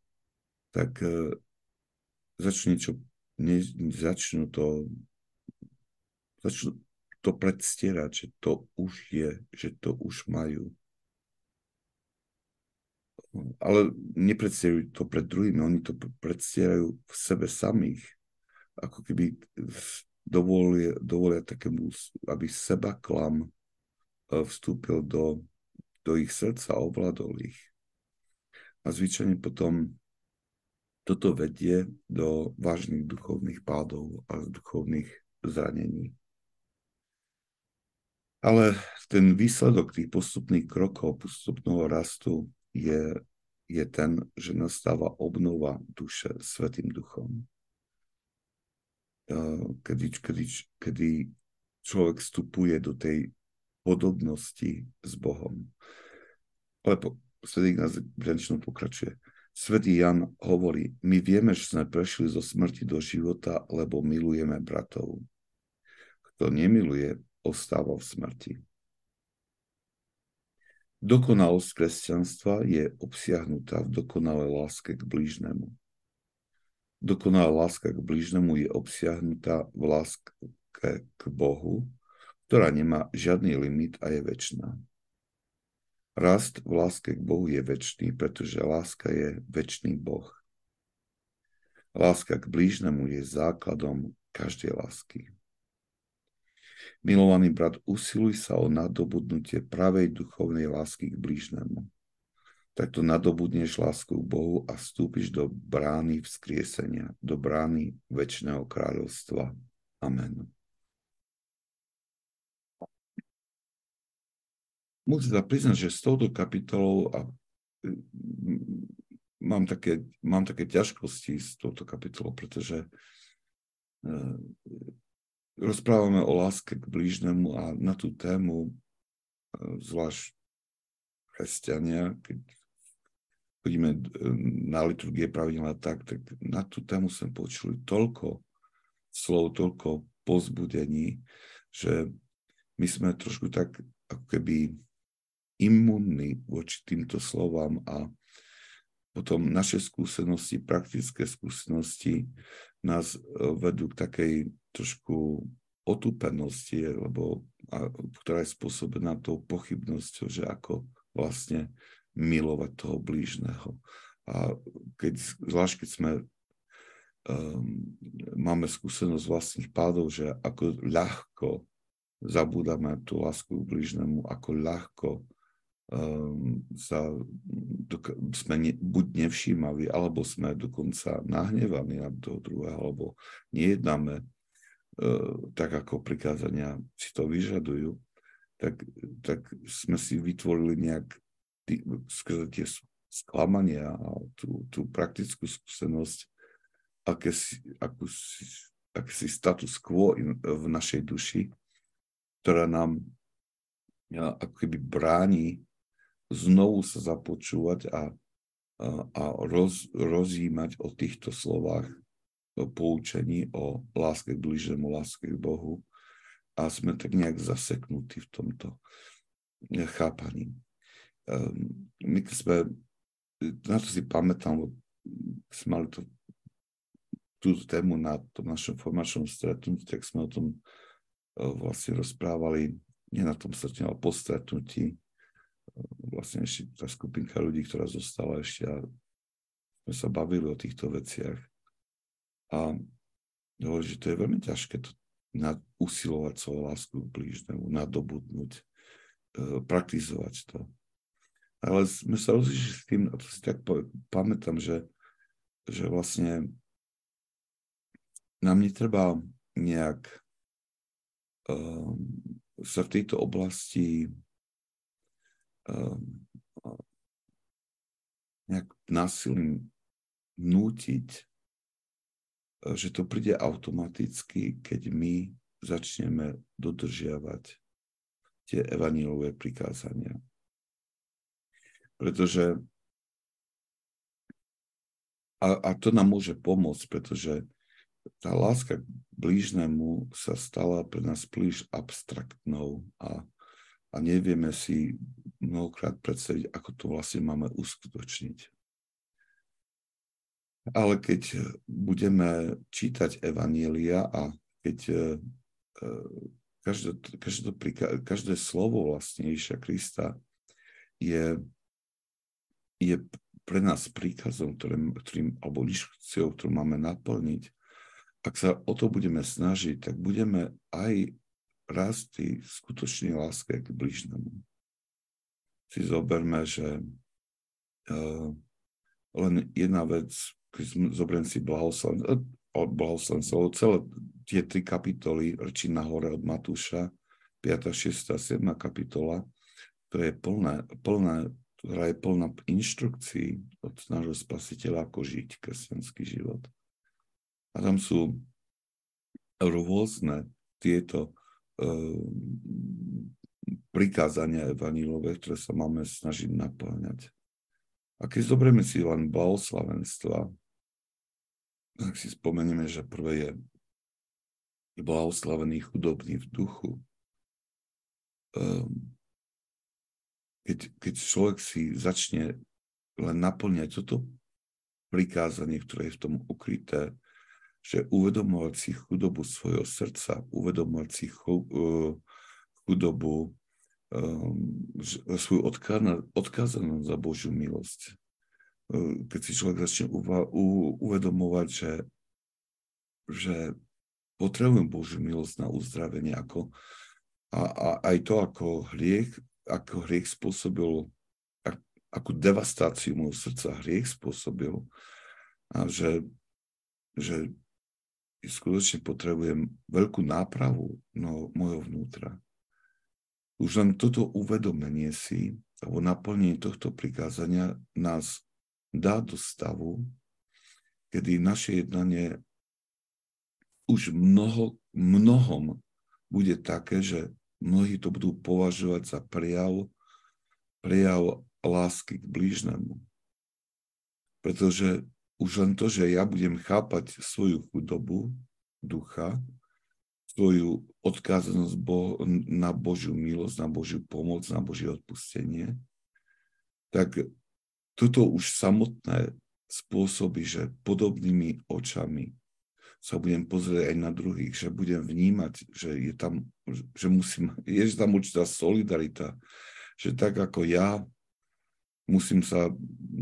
tak uh, začnú niečo Ne, začnú to začnú to predstierať, že to už je, že to už majú. Ale nepredstierajú to pred druhými, oni to predstierajú v sebe samých. Ako keby dovolia, dovolia takému, aby seba klam vstúpil do, do ich srdca, ovládol ich. A zvyčajne potom toto vedie do vážnych duchovných pádov a duchovných zranení. Ale ten výsledok tých postupných krokov, postupného rastu je, je ten, že nastáva obnova duše Svätým Duchom. Kedy, kedy, kedy človek vstupuje do tej podobnosti s Bohom. Ale po, svätý Ignác Brjančaninov pokračuje. Svätý Ján hovorí, my vieme, že sme prešli zo smrti do života, lebo milujeme bratov. Kto nemiluje, ostáva v smrti. Dokonalosť kresťanstva je obsiahnutá v dokonalej láske k blížnemu. Dokonalá láska k blížnemu je obsiahnutá v láske k Bohu, ktorá nemá žiadny limit a je večná. Rast v láske k Bohu je večný, pretože láska je večný Boh. Láska k blížnemu je základom každej lásky. Milovaný brat, usiluj sa o nadobudnutie pravej duchovnej lásky k blížnemu. Takto nadobudneš lásku k Bohu a vstúpiš do brány vzkriesenia, do brány večného kráľovstva. Amen. Musím sa priznať, že s touto kapitolou a mám také, mám také ťažkosti s touto kapitolou, pretože rozprávame o láske k blížnemu a na tú tému, zvlášť kresťania, keď chodíme na liturgie pravidla tak, tak na tú tému sme počuli toľko slov, toľko povzbudení, že my sme trošku tak ako keby imunní voči týmto slovám a potom naše skúsenosti, praktické skúsenosti nás vedú k takej trošku otúpenosti, lebo, a, ktorá je spôsobená tou pochybnosťou, že ako vlastne milovať toho blížneho. A keď, zvlášť keď sme, um, máme skúsenosť vlastných pádov, že ako ľahko zabúdame tú lásku k blížnemu, ako ľahko um, sa, dok- sme ne, buď nevšímaví, alebo sme dokonca nahnevaní na toho druhého, alebo nejednáme uh, tak, ako prikázania si to vyžadujú, tak, tak sme si vytvorili nejak tý, skrze tie sklamania a tú, tú praktickú skúsenosť, aké si, akú si, aký si status quo in, v našej duši, ktorá nám ja, ako keby bráni znovu sa započúvať a, a, a roz, rozjímať o týchto slovách o poučení, o láske k blížnemu, láske k Bohu. A sme tak nejak zaseknutí v tomto chápaní. My sme, na to si pamätám, sme mali to, túto tému na tom našom formačnom stretnutí, tak sme o tom vlastne rozprávali, nie na tom stretnutí, ale po stretnutí. Vlastne ešte tá skupinka ľudí, ktorá zostala ešte a sme sa bavili o týchto veciach. A hovorí, že to je veľmi ťažké to na usilovať svoju lásku k blížnemu, nadobudnúť, praktizovať to. Ale sme sa rozlišili s tým, a to si tak pamätám, že, že vlastne nám netreba nejak um, sa v tejto oblasti um, nejak násilím nútiť, že to príde automaticky, keď my začneme dodržiavať tie evanjeliové prikázania. Pretože, a, a to nám môže pomôcť, pretože tá láska k blížnemu sa stala pre nás príliš abstraktnou a, a nevieme si mnohokrát predstaviť, ako to vlastne máme uskutočniť. Ale keď budeme čítať evanjelia a keď každé, každé, každé slovo vlastne Ježiša Krista je, je pre nás príkazom, ktorým, ktorým, alebo inštrukciou, ktorú máme naplniť, ak sa o to budeme snažiť, tak budeme aj rásť skutočnej láske k blížnemu. Si zoberme, že uh, len jedna vec, keď zoberiem si blahoslavenstvo, blahoslavenstvo, celé tie tri kapitoly Rečí nahore od Matúša, piata, šiesta, siedma kapitola, to je plné, plné, ktorá je plná inštrukcií od nášho Spasiteľa, ako žiť kresťanský život. A tam sú rôzne tieto e, prikázania evanjeliové, ktoré sa máme snažiť naplňať. A keď zoberieme si len blahoslavenstva, tak si spomenieme, že prvé je blahoslavený chudobný v duchu. Keď, keď človek si začne len naplňať toto prikázanie, ktoré je v tom ukryté, že uvedomovať si chudobu svojho srdca, uvedomovať si chudobu, svoju odkázanosť za Božiu milosť. Keď si človek začne uvedomovať, že, že potrebujem Božiu milosť na uzdravenie, ako, a, a aj to, ako hriech, ako hriech spôsobil, akú devastáciu môjho srdca hriech spôsobil, a že, že skutočne potrebujem veľkú nápravu no, mojho vnútra. Už len toto uvedomenie si alebo naplnenie tohto prikázania nás dá do stavu, kedy naše jednanie už mnoho, mnohom bude také, že mnohí to budú považovať za prejav, prejav lásky k blížnemu. Pretože už len to, že ja budem chápať svoju chudobu ducha, svoju odkázanosť Bo- na Božiu milosť, na Božiu pomoc, na Božie odpustenie, tak toto už samotné spôsobí, že podobnými očami sa budem pozrieť aj na druhých, že budem vnímať, že je tam, že musím, je tam určitá solidarita, že tak ako ja musím sa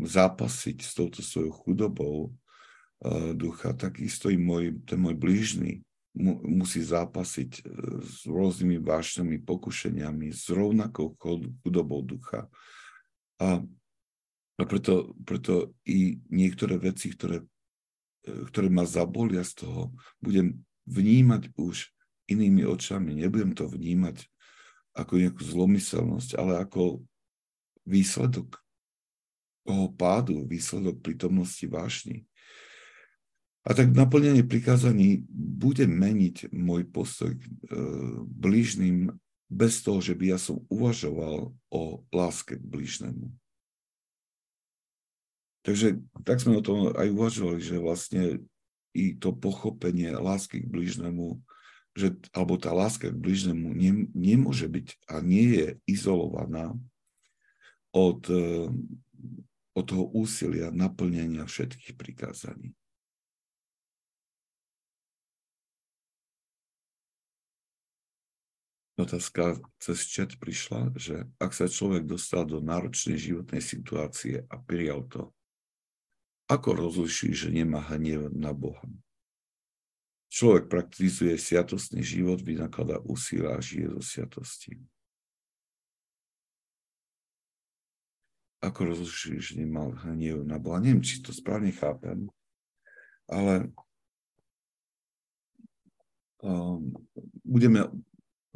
zápasiť s touto svojou chudobou uh, ducha, takisto i môj, ten môj blížny mu, musí zápasiť uh, s rôznymi vášňami, pokušeniami, s rovnakou chudobou ducha. A, a preto, preto i niektoré veci, ktoré, ktoré ma zabolia z toho, budem vnímať už inými očami. Nebudem to vnímať ako nejakú zlomyselnosť, ale ako výsledok toho pádu, výsledok prítomnosti vášni. A tak naplňanie prikázaní bude meniť môj postoj k e, blížnym bez toho, že by ja som uvažoval o láske k blížnemu. Takže tak sme o tom aj uvažovali, že vlastne i to pochopenie lásky k blížnemu, že, alebo tá láska k blížnemu ne, nemôže byť a nie je izolovaná od... E, od toho úsilia naplnenia všetkých prikázaní. Otázka cez chat prišla, že ak sa človek dostal do náročnej životnej situácie a prijal to, ako rozliší, že nemá hnev na Boha? Človek praktizuje sviatostný život, vynakladá úsilia a žije zo sviatosti. Ako rozlišili, že nemal hniev na Boha. Neviem, či to správne chápem, ale um, budeme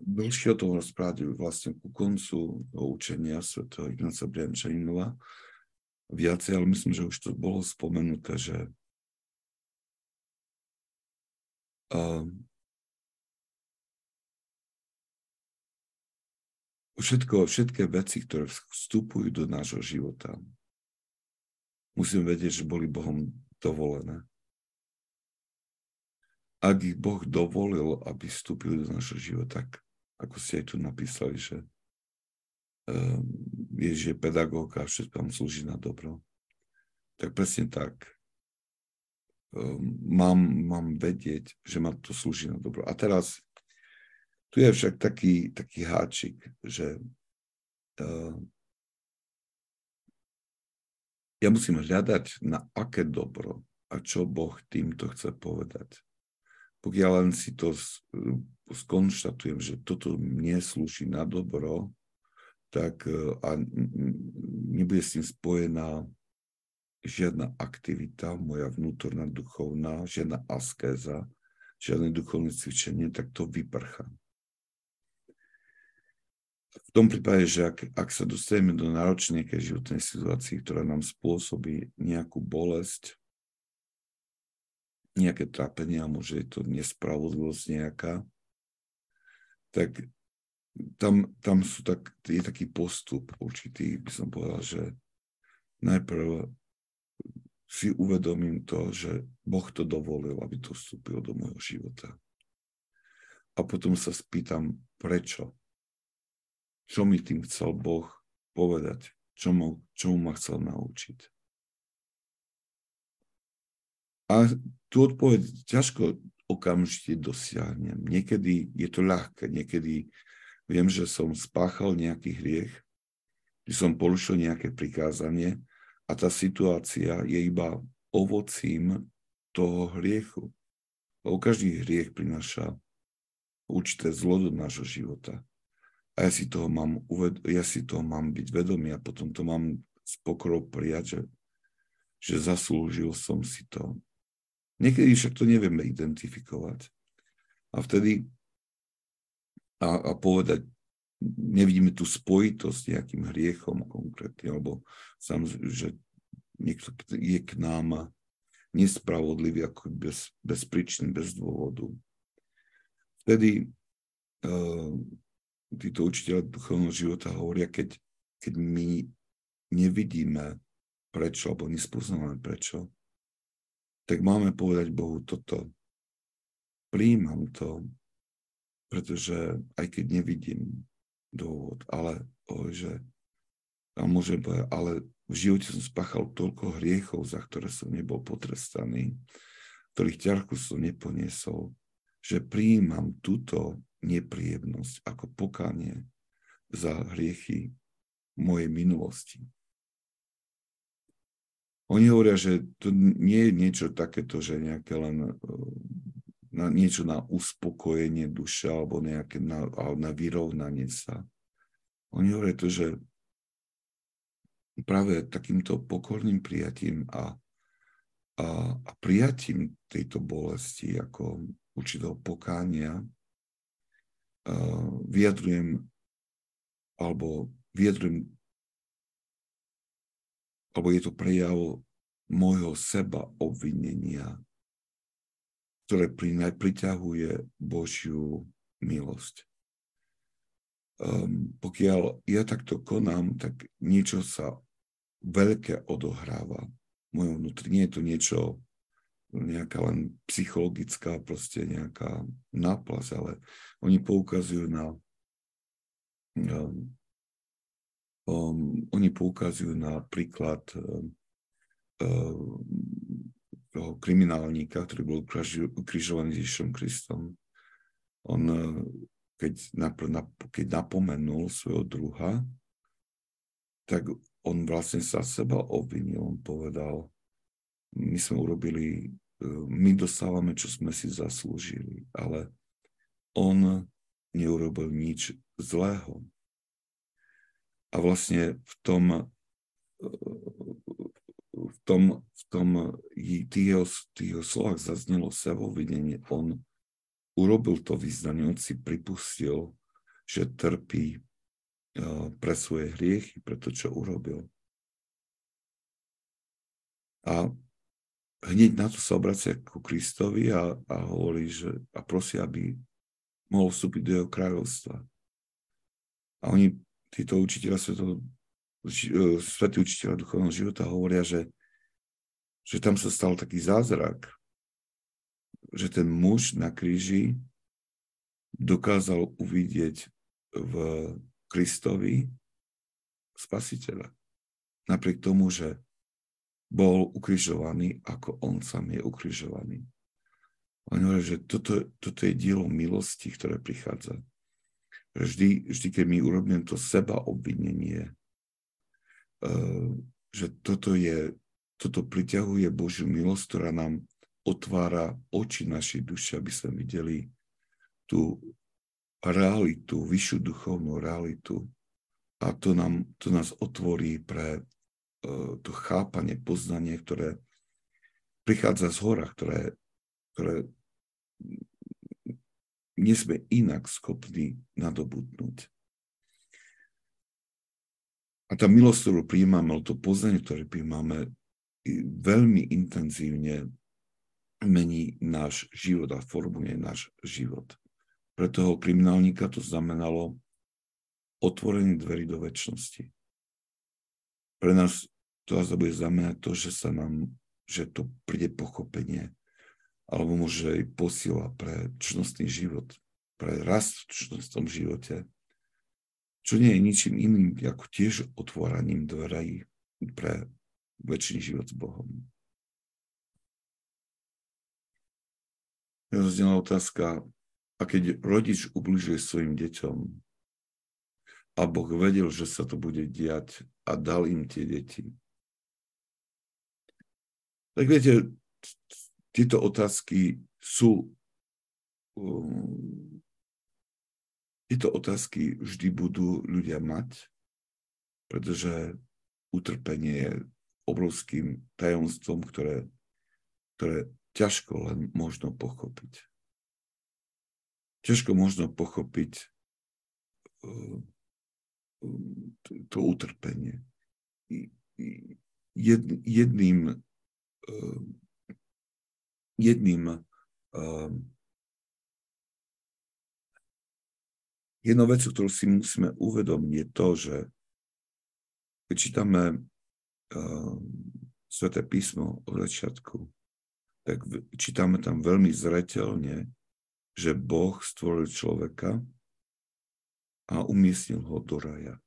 dlhšie o tom rozprávať vlastne ku koncu učenia Sv. Ignáca Brjančaninova viacej, ale myslím, že už to bolo spomenuté, že um, Všetko, všetké veci, ktoré vstupujú do nášho života, musíme vedieť, že boli Bohom dovolené. Ak ich Boh dovolil, aby vstúpili do nášho života, tak ako ste aj tu napísali, že um, Ježiš je pedagóg a všetko vám slúži na dobro, tak presne tak. Um, mám, mám vedieť, že ma to slúži na dobro. A teraz... Tu je však taký, taký háčik, že uh, ja musím hľadať, na aké dobro a čo Boh týmto chce povedať. Pokiaľ len si to skonštatujem, že toto mne slúži na dobro, tak uh, a nebude s tým spojená žiadna aktivita, moja vnútorná duchovná, žiadna askéza, žiadne duchovné cvičenie, tak to vyprchá. V tom prípade, že ak, ak sa dostaneme do náročnej životnej situácii, ktorá nám spôsobí nejakú bolesť, nejaké trápenie, a môže je to nespravodlivosť nejaká, tak tam, tam sú tak, je taký postup určitý, by som povedal, že najprv si uvedomím to, že Boh to dovolil, aby to vstúpilo do môjho života. A potom sa spýtam, prečo? Čo mi tým chcel Boh povedať, čo mu, čo mu ma chcel naučiť. A tu odpoveď ťažko okamžite dosiahnem. Niekedy je to ľahké, niekedy viem, že som spáchal nejaký hriech, že som porušil nejaké prikázanie a tá situácia je iba ovocím toho hriechu. Lebo každý hriech prináša určité zlo do nášho života. A ja si toho mám, uved- ja si toho mám byť vedomý a potom to mám s pokorou prijať, že, že zaslúžil som si to. Niekedy však to nevieme identifikovať. A vtedy a, a povedať, nevidíme tú spojitosť s nejakým hriechom konkrétne, alebo sám, že niekto je k nám nespravodlivý, ako bez, bez príčiny, bez dôvodu. Vtedy uh, títo učiteľe duchovného života hovoria, keď, keď my nevidíme prečo, alebo nespoznáme prečo, tak máme povedať Bohu toto. Prijímam to, pretože aj keď nevidím dôvod, ale oh, že a môžem povedať, ale v živote som spáchal toľko hriechov, za ktoré som nebol potrestaný, ktorých ťarchu som neponiesol, že prijímam túto nepríjemnosť ako pokánie za hriechy mojej minulosti. Oni hovoria, že to nie je niečo takéto, že nejaké len na, niečo na uspokojenie duše alebo nejaké na, na vyrovnanie sa. Oni hovoria to, že práve takýmto pokorným prijatím a, a, a prijatím tejto bolesti ako určitého pokánia uh, vyjadrujem alebo vyjadrujem alebo je to prejav môjho seba obvinenia, ktoré priťahuje Božiu milosť. Um, pokiaľ ja takto konám, tak niečo sa veľké odohráva v mojom vnútri. Nie je to niečo, nejaká len psychologická, proste nejaká náplasť, ale oni poukazujú na um, um, oni poukazujú na príklad um, um, kriminálníka, ktorý bol ukrižovaný Ježišom Kristom. On um, Keď, napr- nap- keď napomenul svojho druha, tak on vlastne sa seba obvinil. On povedal, my sme urobili, my dostávame, čo sme si zaslúžili, ale on neurobil nič zlého. A vlastne v tom, v tom, v tom týho, týho slovách zaznelo sebaobvinenie. On urobil to vyznanie, on si pripustil, že trpí pre svoje hriechy, pre to, čo urobil. A hneď na to sa obracia ku Kristovi a, a hovorí, že a prosí, aby mohol vstúpiť do jeho kráľovstva. A oni, títo učiteľa svätého, svätí učiteľa duchovného života hovoria, že, že tam sa stal taký zázrak, že ten muž na kríži dokázal uvidieť v Kristovi Spasiteľa. Napriek tomu, že bol ukrižovaný, ako on sám je ukrižovaný. On hovorí, že toto, toto je dielo milosti, ktoré prichádza. Vždy, vždy keď my urobíme to sebaobvinenie, že toto, je, toto priťahuje Božiu milosť, ktorá nám otvára oči našej duše, aby sme videli tú realitu, vyššiu duchovnú realitu. A to, nám, to nás otvorí pre uh, to chápanie, poznanie, ktoré prichádza z hora, ktoré, ktoré nie sme inak schopní nadobudnúť. A tá milosť, ktorú prijímame, to poznanie, ktoré prijímame, veľmi intenzívne mení náš život a formuje náš život. Pre toho kriminálníka to znamenalo otvorenie dverí do večnosti. Pre nás to asi bude znamenať to, že sa nám, že to príde pochopenie, alebo môže aj posila pre čnostný život, pre rast v čnostnom živote, čo nie je ničím iným, ako tiež otvorením dverí pre večný život s Bohom. Rozdielna otázka, a keď rodič ubližuje svojim deťom a Boh vedel, že sa to bude diať a dal im tie deti. Tak viete, tieto otázky sú um, tieto otázky vždy budú ľudia mať, pretože utrpenie je obrovským tajomstvom, ktoré, ktoré ťažko len možno pochopiť. Ťažko možno pochopiť um, to utrpenie. Jed, jedným um, Jedným, um, jednou vecou, ktorú si musíme uvedomiť, je to, že keď čítame um, Sväté písmo od začiatku, tak v, čítame tam veľmi zreteľne, že Boh stvoril človeka a umiestnil ho do raja.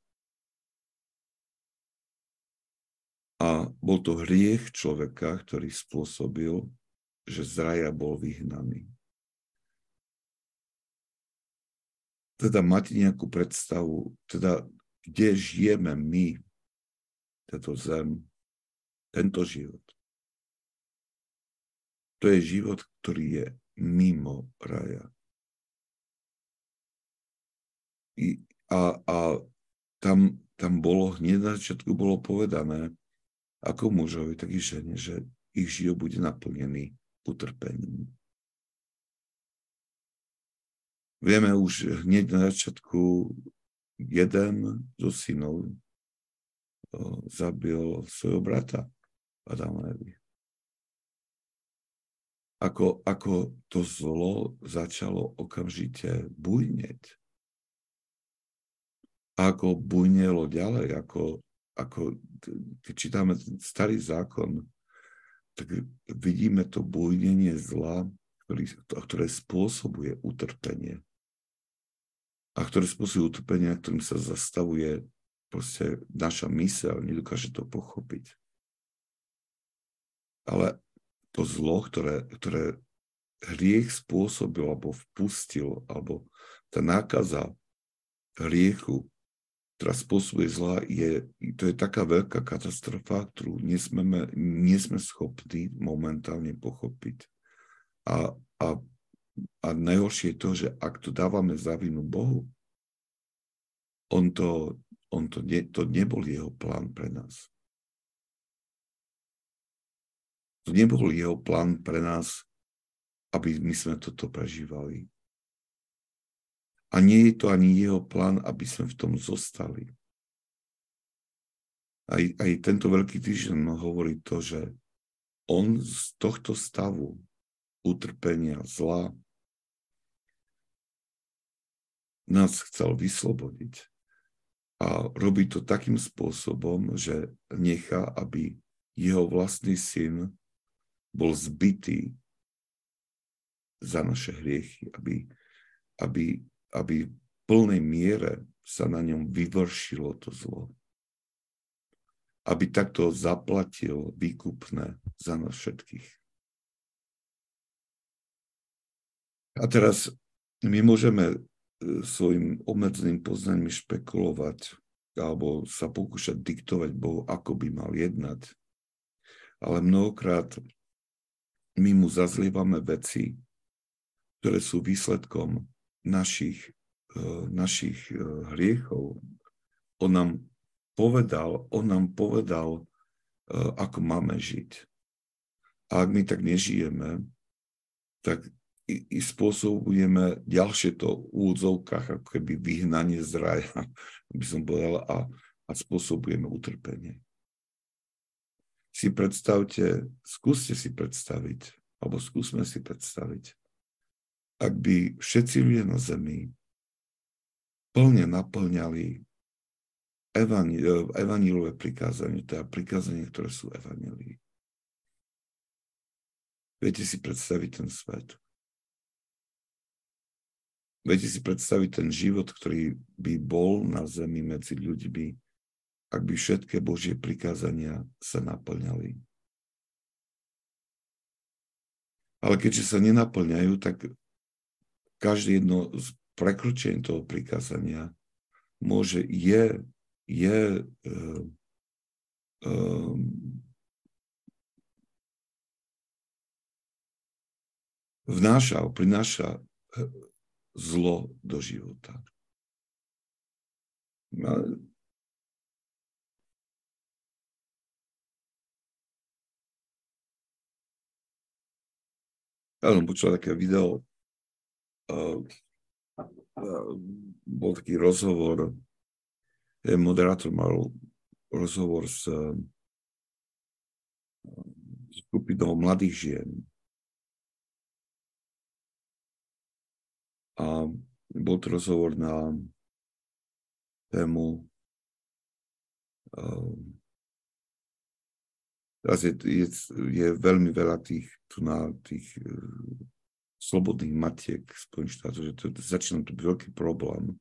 A bol to hriech človeka, ktorý spôsobil, že z raja bol vyhnaný. Teda máte nejakú predstavu, teda kde žijeme my, táto zem, tento život. To je život, ktorý je mimo raja. I, a a tam, tam bolo, hneď na začiatku bolo povedané, ako mužovi, tak i žene, že ich život bude naplnený utrpením. Vieme už hneď na začiatku, jeden zo synov zabil svojho brata Adamovi. Ako, ako to zlo začalo okamžite bujneť. A ako bujnelo ďalej, ako, ako keď čítame Starý zákon, tak vidíme to bujnenie zla, ktorý, ktoré spôsobuje utrpenie. A ktoré spôsobuje utrpenie, ktorým sa zastavuje proste naša myseľ, nedokáže to pochopiť. Ale to zlo, ktoré, ktoré hriech spôsobil, alebo vpustil, alebo tá nákaza hriechu, ktorá spôsobuje zla, je, to je taká veľká katastrofa, ktorú nesmeme, nesme schopní momentálne pochopiť. A, a, a najhoršie je to, že ak to dávame za vinu Bohu, on to, on to, ne, to nebol jeho plán pre nás. To nebol jeho plán pre nás, aby my sme toto prežívali. A nie je to ani jeho plán, aby sme v tom zostali. Aj, aj tento Veľký týždeň hovorí to, že on z tohto stavu utrpenia zla nás chcel vyslobodiť. A robí to takým spôsobom, že nechá, aby jeho vlastný syn bol zbitý za naše hriechy, aby... aby aby v plnej miere sa na ňom vyvršilo to zlo. Aby takto zaplatil výkupné za nás všetkých. A teraz my môžeme svojim obmedzeným poznaním špekulovať alebo sa pokúšať diktovať Bohu, ako by mal jednať. Ale mnohokrát my mu zazlievame veci, ktoré sú výsledkom našich, našich hriechov. On nám povedal, on nám povedal, ako máme žiť. A ak my tak nežijeme, tak i, i spôsobujeme ďalšie to v úvodzovkách, ako keby vyhnanie z raja, by som povedal, a, a spôsobujeme utrpenie. Si predstavte, skúste si predstaviť, alebo skúsme si predstaviť, ak by všetci ľudia na zemi plne naplňali evanílové prikázanie, teda prikázanie, ktoré sú evanílii. Viete si predstaviť ten svet? Viete si predstaviť ten život, ktorý by bol na zemi medzi ľuďmi, ak by všetké Božie prikázania sa naplňali. Ale keďže sa nenaplňajú, tak každé jedno z prekročení toho prikázania môže, je, je uh, uh, vnáša, prináša uh, zlo do života. Ja som počul také video, uh, uh, bol taký rozhovor, ten moderátor mal rozhovor s uh, skupinou mladých žien. A bol to rozhovor na tému, uh, teraz je, je, je veľmi veľa tých, tu na tých uh, slobodných matiek Spojených štátov, že to, začína to byť veľký problém,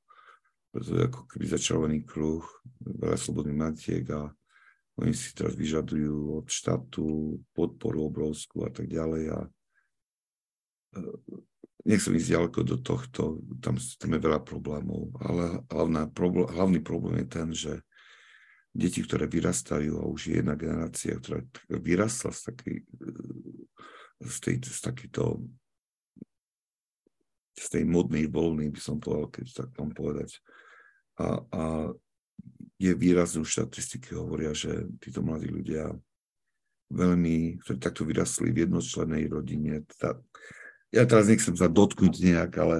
pretože ako keby začarovaný kruh, veľa slobodných matiek a oni si teraz vyžadujú od štátu podporu obrovskú a tak ďalej a uh, nechcem ísť ďaleko do tohto, tam, tam je veľa problémov, ale hlavná, problém, hlavný problém je ten, že deti, ktoré vyrastajú, a už je jedna generácia, ktorá vyrastla z, takej, z, tej, z takýto z tej modnej voľny, by som povedal, keď tak mám povedať. A, a je výrazné, už štatistiky hovoria, že títo mladí ľudia veľmi, ktorí takto vyrastli v jednočlennej rodine, tá, ja teraz nechcem sa dotknúť nejak, ale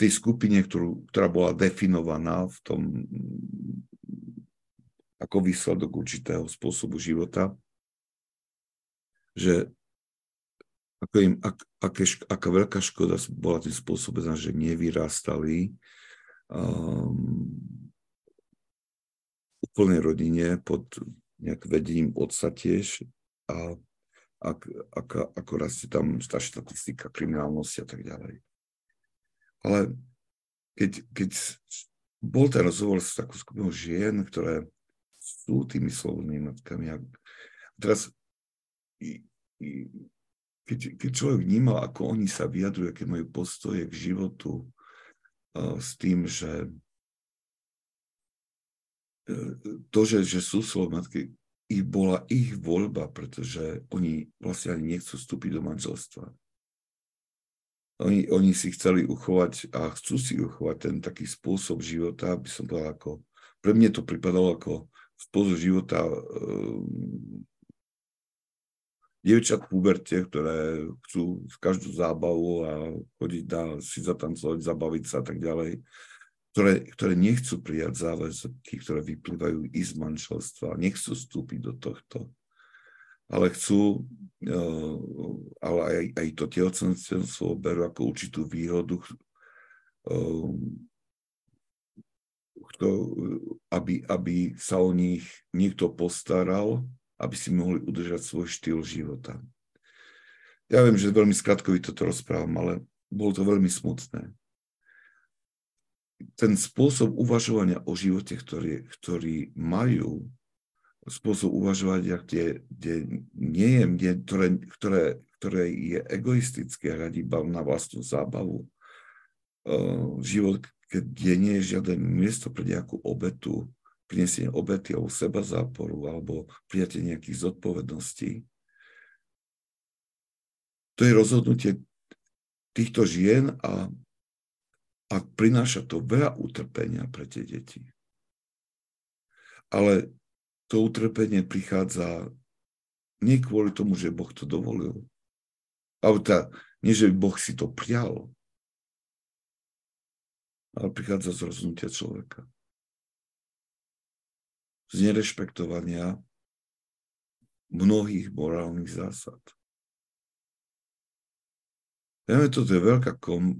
tej skupine, ktorú, ktorá bola definovaná v tom ako výsledok určitého spôsobu života, že ako im, ak, aké, aká veľká škoda bola tým spôsobená, že nevyrastali um, v úplnej rodine pod nejakým vedením otca tiež a Ak, ak, ako rastie tam tá štatistika kriminálnosti a tak ďalej. Ale keď, keď bol ten rozhovor s takou skupinou žien, ktoré sú tými slobodnými matkami, a teraz i, i, keď, keď človek vnímal, ako oni sa vyjadrujú, aké majú postoje k životu uh, s tým, že uh, to, že, že sú slobodné matky, i bola ich voľba, pretože oni vlastne ani nechcú vstúpiť do manželstva. Oni, oni si chceli uchovať a chcú si uchovať ten taký spôsob života, by som povedal, ako, pre mňa to pripadalo ako spôsob života um, dievčat v puberte, ktoré chcú v každú zábavu a chodiť a si zatancovať, zabaviť sa a tak ďalej. Ktoré, ktoré nechcú prijať záväzky, ktoré vyplývajú i z manželstva, nechcú vstúpiť do tohto, ale chcú, ale aj, aj to tehotenstvo berú ako určitú výhodu, aby, aby sa o nich niekto postaral, aby si mohli udržať svoj štýl života. Ja viem, že veľmi skratkovito to rozprávam, ale bolo to veľmi smutné. Ten spôsob uvažovania o živote, ktorý, ktorý majú, spôsob uvažovania, kde, kde nie je, kde, ktoré, ktoré, ktoré je egoistické, radí iba na vlastnú zábavu, uh, život, kde nie je žiadne miesto pre nejakú obetu, prinesenie obety alebo sebazáporu alebo prijatie nejakých zodpovedností. To je rozhodnutie týchto žien a A prináša to veľa utrpenia pre tie deti. Ale to utrpenie prichádza nie kvôli tomu, že Boh to dovolil. Ale tá, nie, že Boh si to prial. Ale prichádza z rozhodnutia človeka. Z nerešpektovania mnohých morálnych zásad. Ja viem, toto je veľká kom,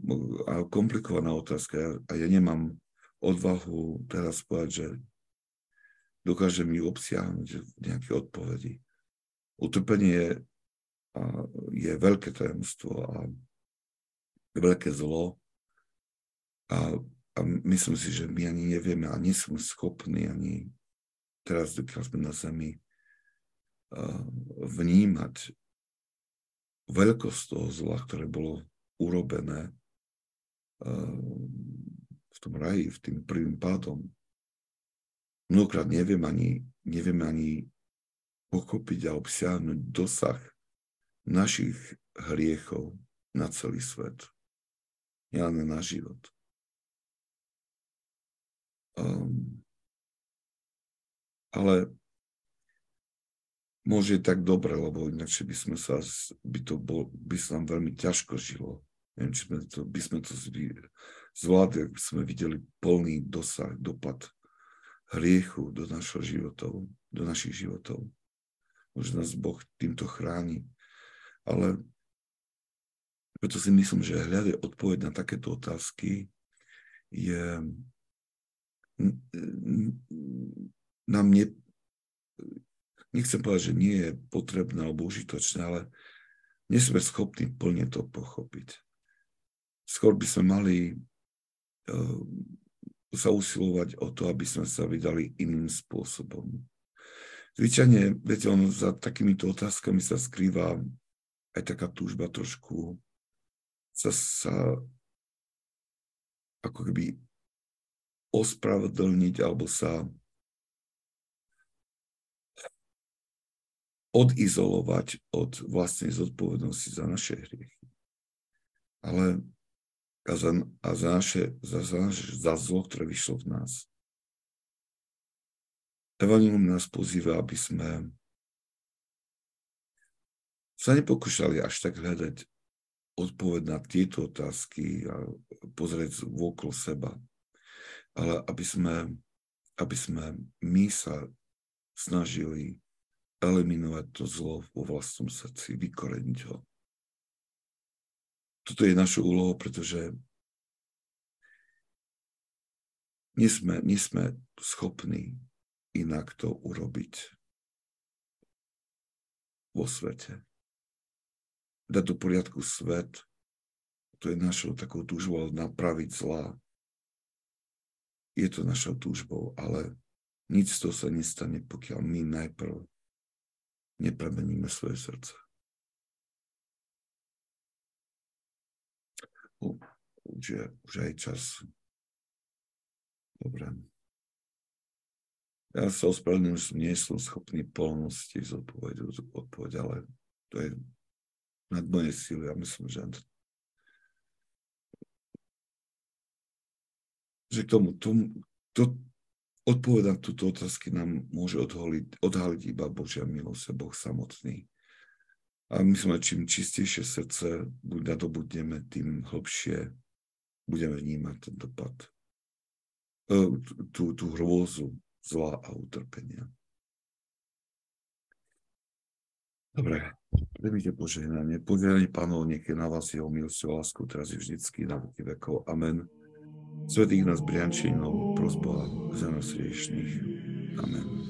komplikovaná otázka ja, a ja nemám odvahu teraz povedať, že dokážem ju obsiahnuť nejaké odpovedi. Utrpenie je, a, je veľké tajomstvo a veľké zlo, A, a myslím si, že my ani nevieme a nie sme schopní ani teraz, dokiaľ sme na zemi, vnímať veľkosť toho zla, ktoré bolo urobené v tom raji, v tým prvým pádom. Mnohokrát neviem ani, neviem ani pochopiť a obsiahnuť dosah našich hriechov na celý svet. Nielen na život. Um, ale môže je tak dobre, lebo inakšie by sme sa, by to bol, by sa nám veľmi ťažko žilo. Neviem, či sme to, by sme to zvládli, ak by sme videli plný dosah, dopad hriechu do našho životov, do našich životov. Možno nás Boh týmto chráni. Ale preto si myslím, že hľadať odpoveď na takéto otázky je nám ne... Nechcem povedať, že nie je potrebné alebo užitočné, ale nie sme schopní plne to pochopiť. Skôr by sme mali uh, sa usilovať o to, aby sme sa vydali iným spôsobom. Zvyčajne, viete, ono za takýmito otázkami sa skrýva aj taká túžba trošku sa, sa ako keby ospravedlniť alebo sa odizolovať od vlastnej zodpovednosti za naše hriechy. Ale a za, a za naše za, za, za zlo, ktoré vyšlo v nás. Evangelium nás pozýva, aby sme sa nepokúšali až tak hľadať odpoveď na tieto otázky a pozrieť okolo seba. Ale aby sme, aby sme my sa snažili eliminovať to zlo vo vlastnom srdci, vykoreniť ho. Toto je naša úloha, pretože nie sme, nie sme schopní inak to urobiť vo svete. Dať do poriadku svet, to je našou takou túžbou, napraviť zlá. Je to našou túžbou, ale nič z toho sa nestane, pokiaľ my najprv nepremeníme svoje srdce. U, už, je, už aj čas. Dobre. Ja sa ospravedlňujem, že nie som schopný plnosti zodpovedať, ale to je nad moje síly. Ja myslím, že, že k tomu, tomu to, odpovedať túto otázky nám môže odholiť, odhaliť iba Božia milosť a Boh samotný. A my sme, čím čistejšie srdce buď nadobudneme, tým hlbšie budeme vnímať ten dopad, e, tú, tú hrôzu zla a utrpenia. Dobre, príjmite požehnanie. Požehnanie Pánov, nech je na vás jeho milosť a lásku, teraz je vždycky, na veky vekov. Amen. Sv. Ignác Brjančaninov, prosba za nás hriešnych. Amen.